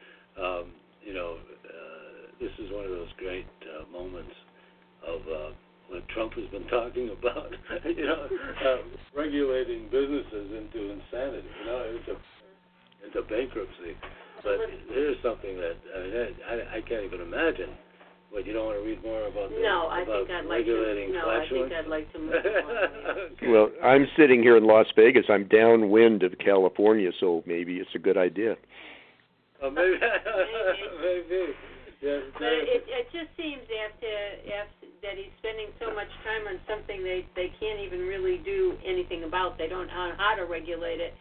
um, you know, uh, this is one of those great uh, moments of uh, what Trump has been talking about, you know, uh, regulating businesses into insanity, you know, into, into bankruptcy. But here's something that, I mean, I, I can't even imagine. But you don't want to read more about this? No, I think I'd like to. No, I think I'd like to move on. Well, I'm sitting here in Las Vegas. I'm downwind of California, so maybe it's a good idea. Uh, maybe, maybe. Yeah, but it, it just seems after, after that he's spending so much time on something they they can't even really do anything about. They don't know how to regulate it.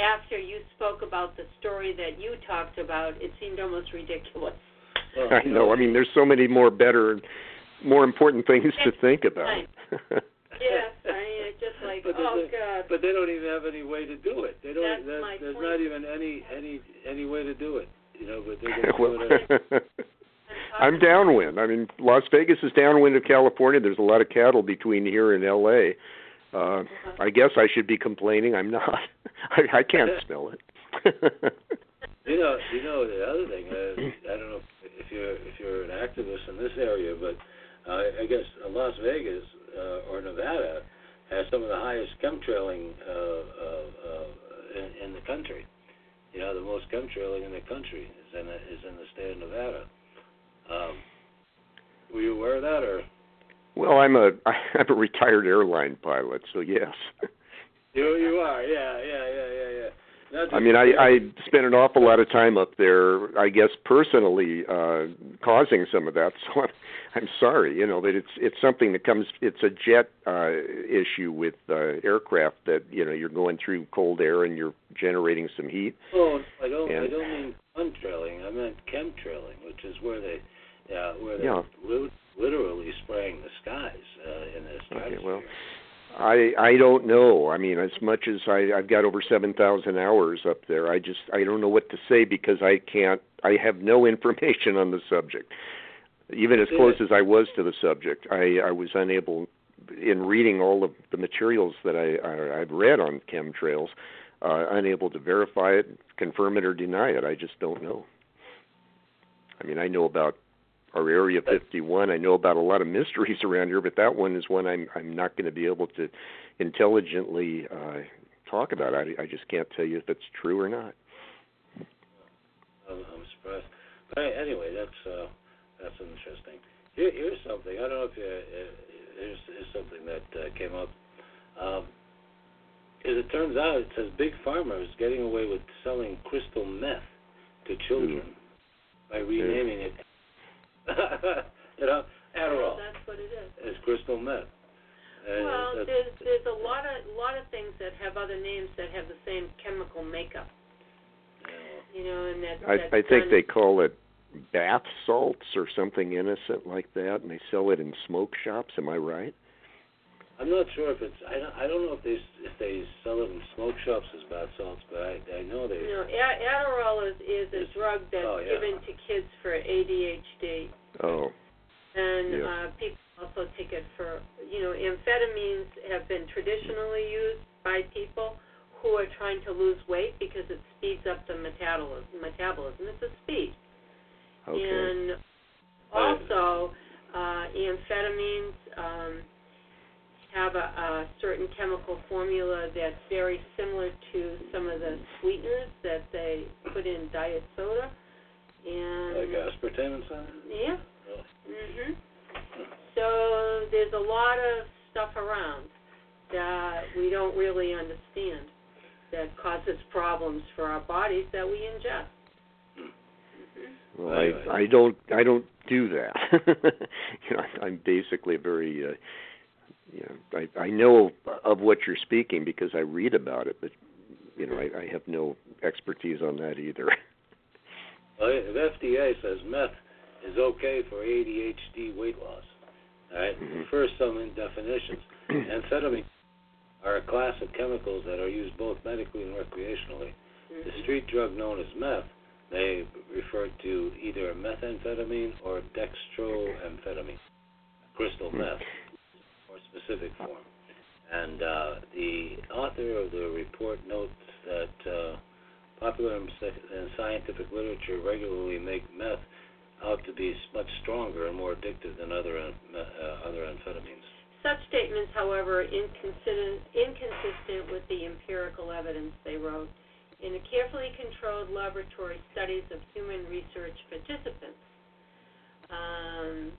After you spoke about the story that you talked about, it seemed almost ridiculous. Well, I know. I mean, there's so many more better, more important things to think about. Yes, I mean, it's just like, but oh, they, God. But they don't even have any way to do it. They don't. That's there's my there's point. Not even any any any way to do it. You know, but they don't well, do it. I'm downwind. I mean, Las Vegas is downwind of California. There's a lot of cattle between here and L A. Uh, uh-huh. I guess I should be complaining. I'm not. I, I can't smell it. You know, you know the other thing. Uh, I don't know if you're if you're an activist in this area, but uh, I guess Las Vegas uh, or Nevada has some of the highest chemtrailing uh, uh, uh, in, in the country. You know, the most chemtrailing in the country is in the, is in the state of Nevada. Um, were you aware of that, or? Well, I'm a I'm a retired airline pilot, so yes. You you are, yeah, yeah, yeah, yeah, yeah. I mean, I, I spent an awful lot of time up there, I guess, personally uh, causing some of that. So I'm, I'm sorry, you know, that it's it's something that comes, it's a jet uh, issue with uh, aircraft that, you know, you're going through cold air and you're generating some heat. Oh, I don't, and, I don't mean sun trailing. I meant chemtrailing, which is where they, uh, where they yeah. li- literally spraying the skies uh, in this atmosphere. Okay, well. I, I don't know. I mean, as much as I, I've got over seven thousand hours up there, I just I don't know what to say because I can't. I have no information on the subject. Even as close as I was to the subject, I, I was unable, in reading all of the materials that I, I, I've read on chemtrails, uh, unable to verify it, confirm it, or deny it. I just don't know. I mean, I know about our Area fifty-one. I know about a lot of mysteries around here, but that one is one I'm I'm not going to be able to intelligently uh, talk about. I, I just can't tell you if it's true or not. I'm, I'm surprised. But anyway, that's uh, that's interesting. Here, here's something. I don't know if you, uh, here's, here's something that uh, came up. Um, as it turns out, it says Big Pharma is getting away with selling crystal meth to children mm. by renaming yeah. it. You know, Adderall. Well, that's what it is. It's crystal meth. And well, there's there's a lot of lot of things that have other names that have the same chemical makeup. You know, and that. I, that's I think they call it bath salts or something innocent like that, and they sell it in smoke shops. Am I right? I'm not sure if it's. I don't, I don't know if they if they sell it in smoke shops as bath salts, but I, I know they. You know, Adderall is, is a drug that's oh, yeah. given to kids for A D H D. Oh. And yeah. uh, people also take it for, you know, amphetamines have been traditionally used by people who are trying to lose weight because it speeds up the metabolism. Metabolism, it's a speed. Okay. And also, uh, amphetamines. Um, have a, a certain chemical formula that's very similar to some of the sweeteners that they put in diet soda. And like aspartame and soda? Yeah. Oh. Mm-hmm. So there's a lot of stuff around that we don't really understand that causes problems for our bodies that we ingest. Well, I, I don't I don't do that. You know, I'm basically very, uh, you know, I, I know of what you're speaking because I read about it, but you know, I, I have no expertise on that either. Well, if F D A says meth is okay for A D H D weight loss, all right, mm-hmm. First, some definitions. Amphetamines are a class of chemicals that are used both medically and recreationally. Mm-hmm. The street drug known as meth, they refer to either methamphetamine or dextroamphetamine, crystal meth, mm-hmm. or specific form. And uh, the author of the report notes that uh, popular and scientific literature regularly make meth out to be much stronger and more addictive than other uh, other amphetamines. Such statements, however, are inconsistent, inconsistent with the empirical evidence, they wrote, in a carefully controlled laboratory studies of human research participants. Um,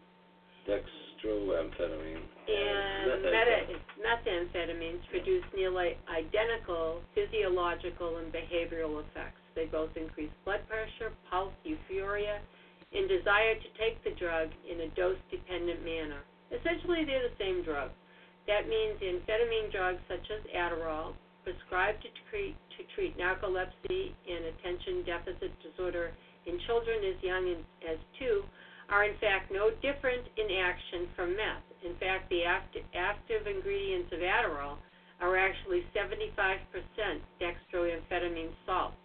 Dextroamphetamine. And meta- methamphetamines produce nearly identical physiological and behavioral effects. They both increase blood pressure, pulse, euphoria, and desire to take the drug in a dose-dependent manner. Essentially, they're the same drug. That means amphetamine drugs such as Adderall, prescribed to treat, to treat narcolepsy and attention deficit disorder in children as young as two, are in fact no different in action from meth. In fact, the active, active ingredients of Adderall are actually seventy-five percent dextroamphetamine salts.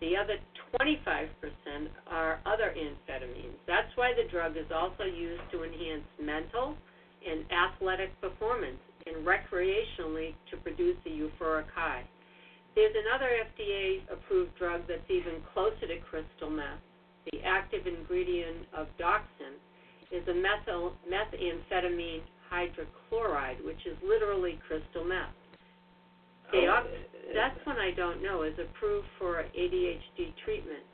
The other twenty-five percent are other amphetamines. That's why the drug is also used to enhance mental and athletic performance and recreationally to produce a euphoric high. There's another F D A-approved drug that's even closer to crystal meth. The active ingredient of Doxin is a methyl, methamphetamine hydrochloride, which is literally crystal meth. They are, that's one I don't know, is approved for A D H D treatment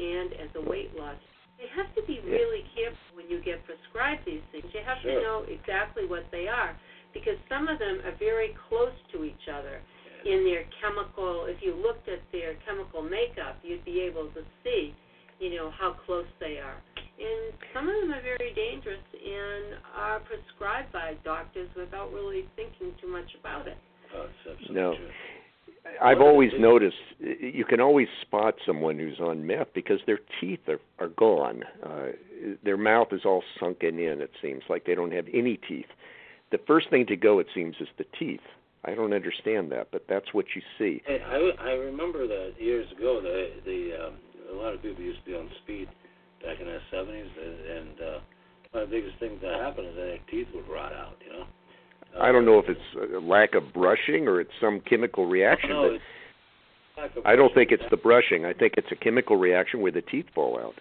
and as a weight loss. You have to be really careful when you get prescribed these things. You have sure. to know exactly what they are because some of them are very close to each other in their chemical. If you looked at their chemical makeup, you'd be able to see, you know, how close they are. And some of them are very dangerous and are prescribed by doctors without really thinking too much about it. Oh, no, I've always noticed you can always spot someone who's on meth because their teeth are, are gone. Uh, their mouth is all sunken in, it seems like they don't have any teeth. The first thing to go, it seems, is the teeth. I don't understand that, but that's what you see. Hey, I, I remember that years ago, the, the um, a lot of people used to be on speed back in the seventies, and uh, one of the biggest things that happened is that their teeth would rot out, you know. I don't know if it's a lack of brushing or it's some chemical reaction. No, it's lack of I don't think it's the brushing. I think it's a chemical reaction where the teeth fall out.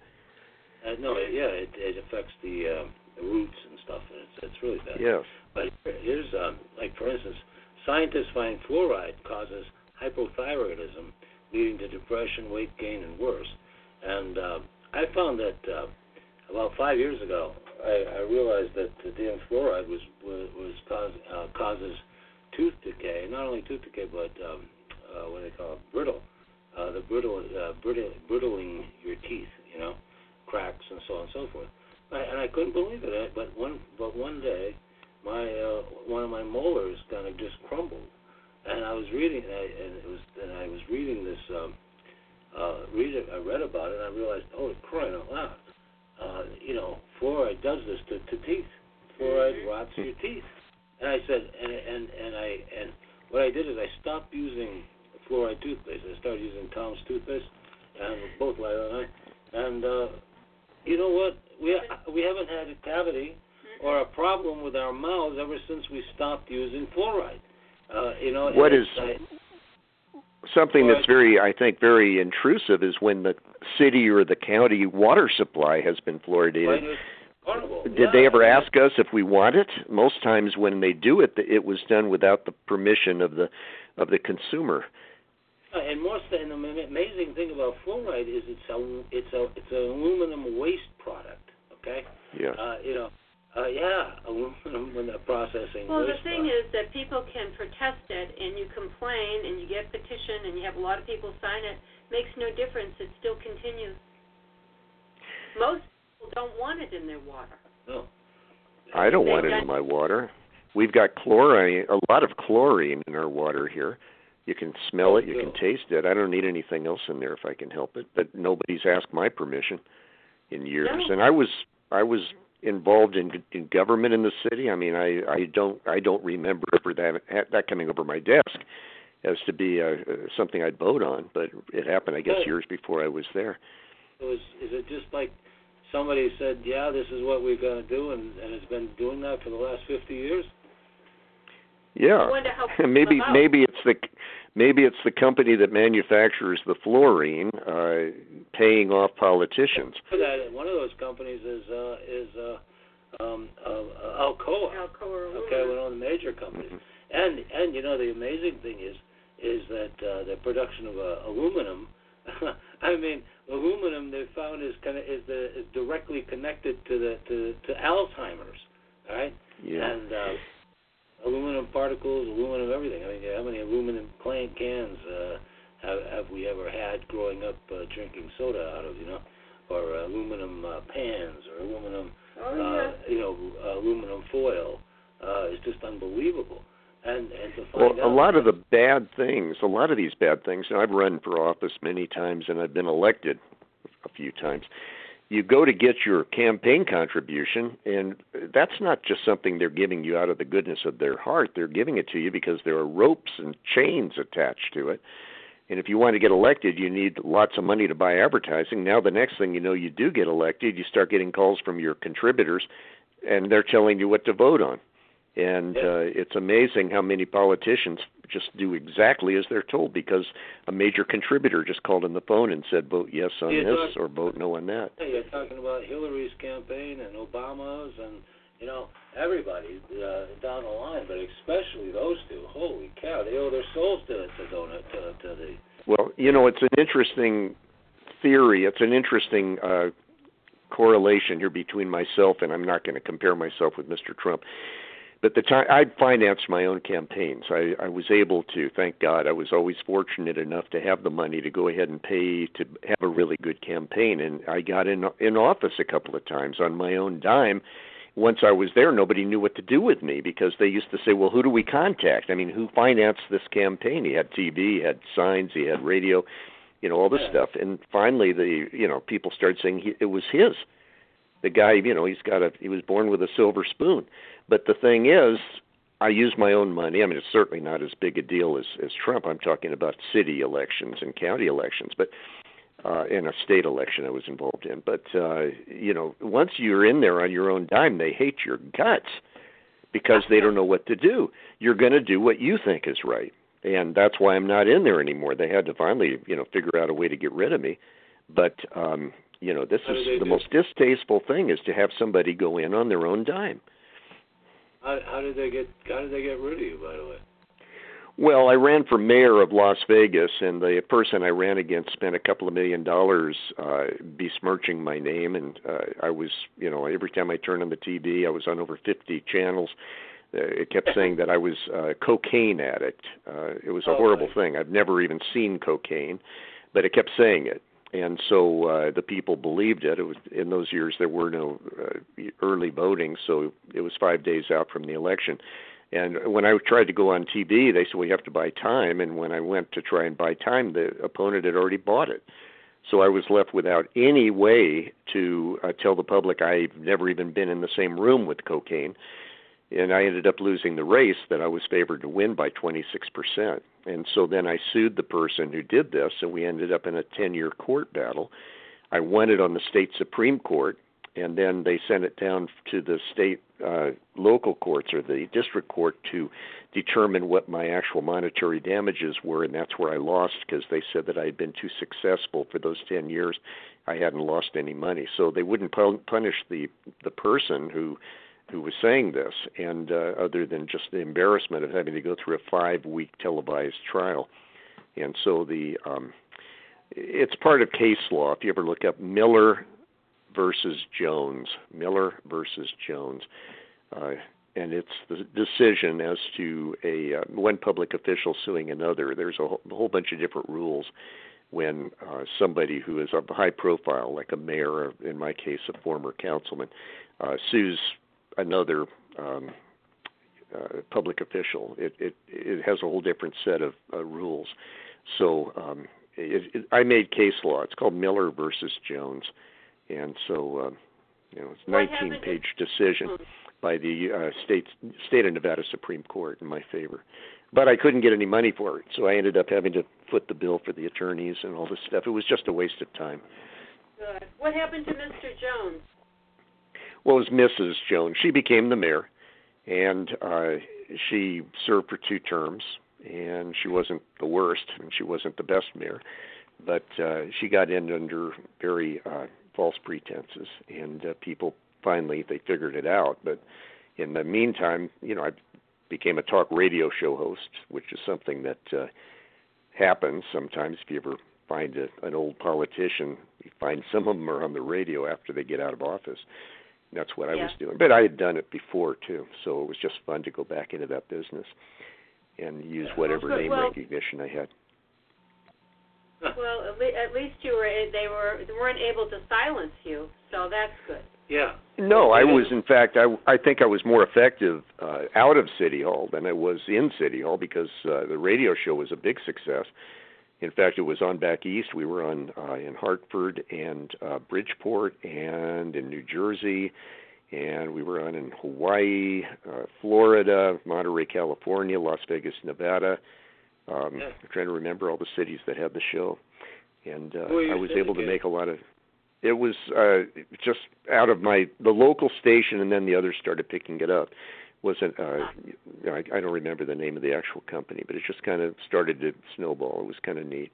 Uh, no, yeah, it, it affects the, um, the roots and stuff. And it's, it's really bad. Yes. But here's, um, like, for instance, scientists find fluoride causes hypothyroidism, leading to depression, weight gain, and worse. And uh, I found that uh, about five years ago, I, I realized that the damn fluoride was was, was cause, uh, causes tooth decay, not only tooth decay, but um, uh, what do they call it, brittle, uh, the brittle, uh, brittle, brittling your teeth, you know, cracks and so on and so forth. I, and I couldn't believe it, but one but one day, my uh, one of my molars kind of just crumbled, and I was reading, and, I, and it was, and I was reading this, um, uh, read it, I read about it, and I realized, oh, it's crying out loud. Uh, you know, fluoride does this to, to teeth. Fluoride rots your teeth. And I said, and and and I and what I did is I stopped using fluoride toothpaste. I started using Tom's toothpaste, and both Lila and I. And uh, you know what? We we haven't had a cavity or a problem with our mouths ever since we stopped using fluoride. Uh, you know, what is I, something that's very, I think, very intrusive is when the city or the county water supply has been fluoridated. Did yeah, they ever I mean, ask us if we want it? Most times when they do it, it was done without the permission of the of the consumer. And most and the amazing thing about fluoride is it's a it's a it's an aluminum waste product. Okay. Yeah. Uh, you know. Uh, yeah, aluminum when they're processing. Well, the thing is that people can protest it, and you complain, and you get petition, and you have a lot of people sign it. Makes no difference. It still continues. Most people don't want it in their water. No. I don't they want it in my water. We've got chlorine, a lot of chlorine in our water here. You can smell it, you can taste it. I don't need anything else in there if I can help it. But nobody's asked my permission in years. No. And I was I was involved in, in government in the city. I mean, I, I don't I don't remember that that coming over my desk as to be a, something I'd vote on. But it happened, I guess, years before I was there. It was, is it just like somebody said, yeah, this is what we're going to do, and, and it's been doing that for the last fifty years? Yeah, maybe maybe it's the maybe it's the company that manufactures the fluorine uh, paying off politicians. One of those companies is uh, is uh, um, uh, Alcoa. Alcoa. Okay, one of the major companies. Mm-hmm. And and you know the amazing thing is is that uh, the production of uh, aluminum. I mean, aluminum they found is kind of is the is directly connected to the to, to Alzheimer's. All right. Yeah. And, uh, aluminum particles, aluminum everything. I mean, how many aluminum can cans uh, have, have we ever had growing up uh, drinking soda out of, you know, or uh, aluminum uh, pans or aluminum, oh, yeah. uh, you know, uh, aluminum foil? Uh, it's just unbelievable. And, and to find well, out a lot of the bad things, a lot of these bad things, and I've run for office many times and I've been elected a few times. You go to get your campaign contribution, and that's not just something they're giving you out of the goodness of their heart. They're giving it to you because there are ropes and chains attached to it. And if you want to get elected, you need lots of money to buy advertising. Now the next thing you know, you do get elected, you start getting calls from your contributors, and they're telling you what to vote on. And uh, it's amazing how many politicians just do exactly as they're told because a major contributor just called on the phone and said, vote yes on you're this talking, or vote no on that. You're talking about Hillary's campaign and Obama's and, you know, everybody uh, down the line, but especially those two. Holy cow, they owe their souls to, to, donut, to, to the... Well, you know, it's an interesting theory. It's an interesting uh, correlation here between myself, and I'm not going to compare myself with Mister Trump. But the time I financed my own campaigns, I, I was able to. Thank God, I was always fortunate enough to have the money to go ahead and pay to have a really good campaign. And I got in in office a couple of times on my own dime. Once I was there, nobody knew what to do with me because they used to say, "Well, who do we contact?" I mean, who financed this campaign? He had T V, he had signs, he had radio, you know, all this yeah. stuff. And finally, the you know people started saying he, it was his. The guy, you know, he's got a he was born with a silver spoon. But the thing is, I use my own money. I mean, it's certainly not as big a deal as, as Trump. I'm talking about city elections and county elections, but uh, and a state election I was involved in. But, uh, you know, once you're in there on your own dime, they hate your guts because they don't know what to do. You're going to do what you think is right. And that's why I'm not in there anymore. They had to finally, you know, figure out a way to get rid of me. But, um, you know, this is the do? most distasteful thing is to have somebody go in on their own dime. How, how did they get? How did they get rid of you, by the way? Well, I ran for mayor of Las Vegas, and the person I ran against spent a couple of million dollars uh, besmirching my name. And uh, I was, you know, every time I turned on the T V, I was on over fifty channels. Uh, it kept saying that I was a cocaine addict. Uh, it was a oh, horrible my. thing. I've never even seen cocaine, but it kept saying it. And so uh, the people believed it. It was in those years there were no uh, early voting, so it was five days out from the election. And when I tried to go on T V, they said, well, you have to buy time. And when I went to try and buy time, the opponent had already bought it. So I was left without any way to uh, tell the public I've never even been in the same room with cocaine. And I ended up losing the race that I was favored to win by twenty-six percent. And so then I sued the person who did this, and we ended up in a ten-year court battle. I won it on the state Supreme Court, and then they sent it down to the state uh, local courts or the district court to determine what my actual monetary damages were, and that's where I lost because they said that I had been too successful for those ten years. I hadn't lost any money. So they wouldn't punish the, the person who... who was saying this, and uh, other than just the embarrassment of having to go through a five-week televised trial. And so the um, it's part of case law. If you ever look up Miller versus Jones, Miller versus Jones, uh, and it's the decision as to a uh, one public official suing another. There's a whole, a whole bunch of different rules. when uh, somebody who is of high profile, like a mayor, or in my case, a former councilman, uh, sues another um, uh, public official. It, it it has a whole different set of uh, rules. So um, it, it, I made case law. It's called Miller versus Jones, and so uh, you know, it's a nineteen-page decision by the uh, state state of Nevada Supreme Court in my favor. But I couldn't get any money for it, so I ended up having to foot the bill for the attorneys and all this stuff. It was just a waste of time. Good. What happened to Mister Jones? Well, it was Missus Jones. She became the mayor, and uh, she served for two terms, and she wasn't the worst, and she wasn't the best mayor, but uh, she got in under very uh, false pretenses, and uh, people finally, they figured it out. But in the meantime, you know, I became a talk radio show host, which is something that uh, happens sometimes. If you ever find a, an old politician, you find some of them are on the radio after they get out of office. And that's what yeah. I was doing. But I had done it before, too, so it was just fun to go back into that business and use whatever well, name well, recognition I had. Well, at, le- at least you were they, were they weren't able to silence you, so that's good. Yeah. No, I was, in fact, I, I think I was more effective uh, out of City Hall than I was in City Hall because uh, the radio show was a big success. In fact, it was on back east. We were on uh, in Hartford and uh, Bridgeport and in New Jersey, and we were on in Hawaii, uh, Florida, Monterey, California, Las Vegas, Nevada. Um, yeah. I'm trying to remember all the cities that had the show. And uh, I was able to make a lot of... It was uh, just out of my the local station, and then the others started picking it up. Wasn't uh, I, I don't remember the name of the actual company, but it just kind of started to snowball. It was kind of neat,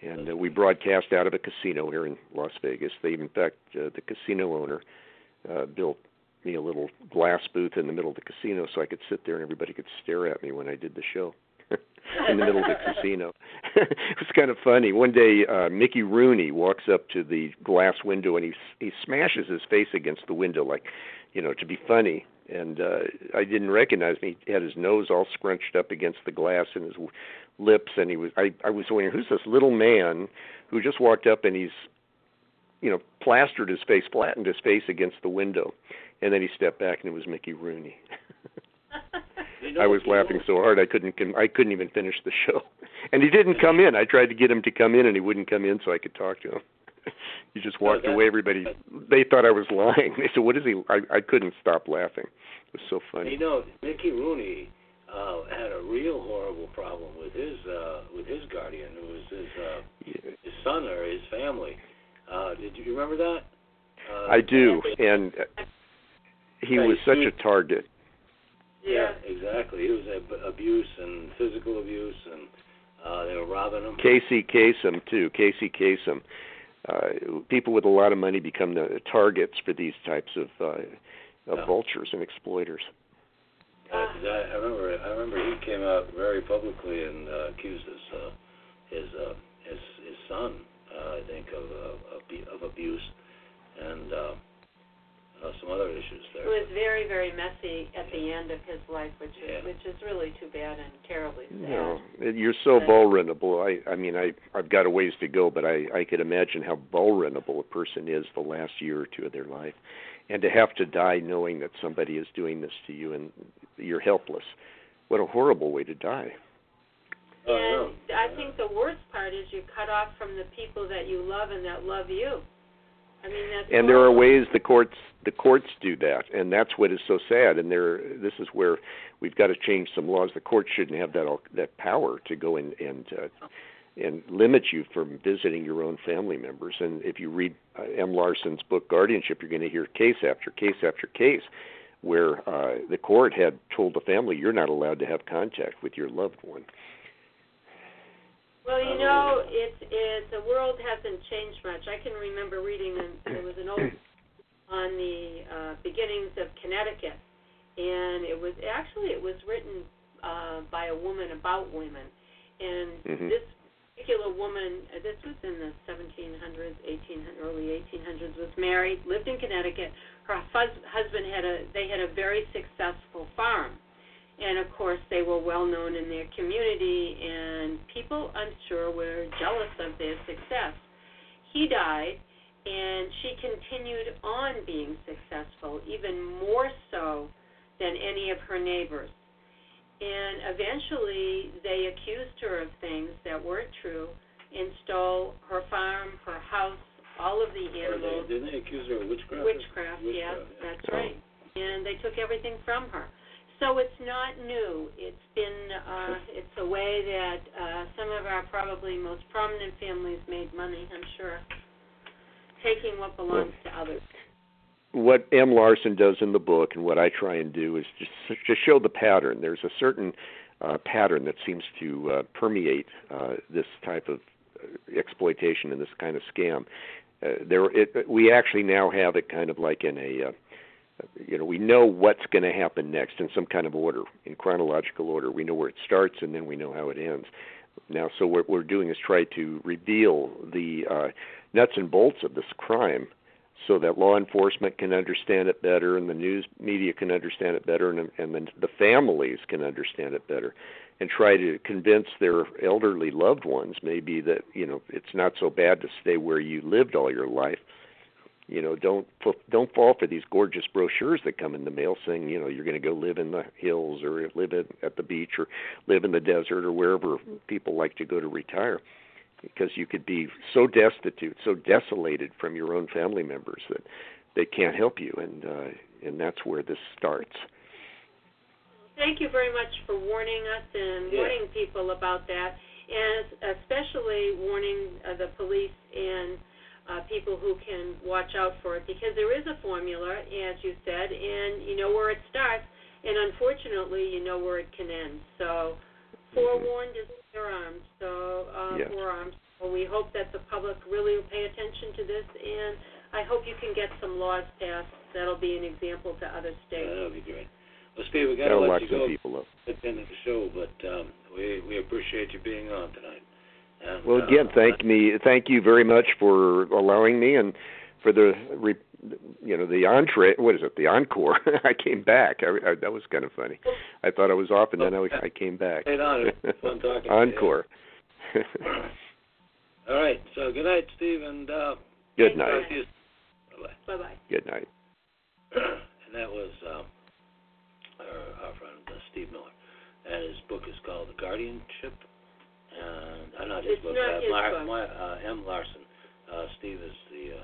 and uh, we broadcast out of a casino here in Las Vegas. They, in fact, uh, the casino owner uh, built me a little glass booth in the middle of the casino, so I could sit there and everybody could stare at me when I did the show. In the middle of the casino. It was kind of funny. One day, uh, Mickey Rooney walks up to the glass window, and he he smashes his face against the window, like, you know, to be funny. And uh, I didn't recognize him. He had his nose all scrunched up against the glass and his lips, and he was. I, I was wondering, who's this little man who just walked up, and he's, you know, plastered his face, flattened his face against the window. And then he stepped back, and it was Mickey Rooney. I was laughing so hard I couldn't I couldn't even finish the show. And he didn't come in. I tried to get him to come in, and he wouldn't come in so I could talk to him. He just walked away. Everybody, they thought I was lying. They said, what is he? I, I couldn't stop laughing. It was so funny. You know, Mickey Rooney uh, had a real horrible problem with his uh, with his guardian, who was his, uh, his son or his family. Uh, did you remember that? Uh, I do, and he was such a target. Yeah, exactly. It was ab- abuse and physical abuse, and uh, they were robbing him. Casey Kasem, too. Casey Kasem. Uh, people with a lot of money become the targets for these types of, uh, of yeah. vultures and exploiters. Yeah, I, I remember. I remember he came out very publicly and uh, accused his uh, his, uh, his his son, uh, I think, of uh, of abuse and. Uh, Uh, some other issues there. It was very, very messy at yeah. the end of his life, which is, yeah. which is really too bad and terribly sad. No, you're so but, vulnerable. I, I mean, I, I've got a ways to go, but I, I could imagine how vulnerable a person is the last year or two of their life. And to have to die knowing that somebody is doing this to you and you're helpless, what a horrible way to die. And oh, no. I think the worst part is you cut off from the people that you love and that love you. I mean, that's and there are ways the courts the courts do that, and that's what is so sad. And there, this is where we've got to change some laws. The courts shouldn't have that that power to go in and uh, and limit you from visiting your own family members. And if you read uh, M. Larson's book Guardianship, you're going to hear case after case after case where uh, the court had told the family you're not allowed to have contact with your loved one. Well, you know, it's it, the world hasn't changed much. I can remember reading, an, there was an old on the uh, beginnings of Connecticut, and it was actually it was written uh, by a woman about women, and mm-hmm. this particular woman, this was in the seventeen hundreds, eighteen hundreds, early eighteen hundreds, was married, lived in Connecticut. Her husband had a they had a very successful farm, And, of course, they were well-known in their community, and people, I'm sure, were jealous of their success. He died, and she continued on being successful, even more so than any of her neighbors. And eventually they accused her of things that weren't true and stole her farm, her house, all of the animals. They, didn't they accuse her of witchcraft? Witchcraft, yes, yeah, that's oh. right. And they took everything from her. So it's not new. It's been, uh, it's a way that uh, some of our probably most prominent families made money, I'm sure, taking what belongs well, to others. What M. Larson does in the book and what I try and do is just just show the pattern. There's a certain uh, pattern that seems to uh, permeate uh, this type of exploitation and this kind of scam. Uh, there, it, we actually now have it kind of like in a, uh, you know, we know what's going to happen next in some kind of order, in chronological order. We know where it starts and then we know how it ends. Now, so what we're doing is try to reveal the uh, nuts and bolts of this crime so that law enforcement can understand it better and the news media can understand it better and, and then the families can understand it better and try to convince their elderly loved ones maybe that, you know, it's not so bad to stay where you lived all your life. You know, don't don't fall for these gorgeous brochures that come in the mail saying, you know, you're going to go live in the hills or live in, at the beach or live in the desert or wherever people like to go to retire, because you could be so destitute, so desolated from your own family members that they can't help you, and uh, and that's where this starts. Thank you very much for warning us and warning yeah. people about that, and especially warning uh, the police and uh, people who can watch out for it, because there is a formula, as you said, and you know where it starts, and unfortunately you know where it can end. So forewarned is forearmed, so uh, yes. forearmed. So we hope that the public really will pay attention to this, and I hope you can get some laws passed that'll be an example to other states. That'll be great. Well, Steve, we got to let you go. People up. It's the end of the show, but um, we we appreciate you being on tonight. And, well, again, uh, thank me, thank you very much for allowing me, and for the re- you know, the entree, what is it, the encore. I came back. I, I, that was kind of funny. I thought I was off, and then I, I came back. Hey, no, it's fun talking encore. To you. All right. So good night, Steve, and uh, good night. Bye bye. Good night. And that was um, our, our friend uh, Steve Miller, and his book is called The Guardianship. And I'm uh, not his it's book. Not uh, his Mar- book. My, uh, M. Larson. Uh, Steve is the. Uh,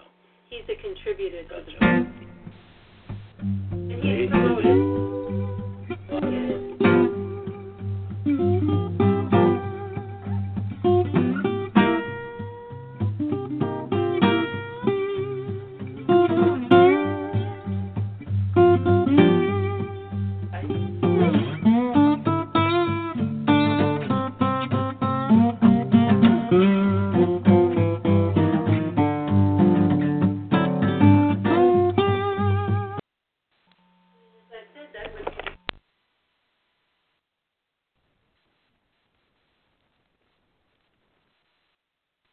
He's a contributor to the show. And he's promoted.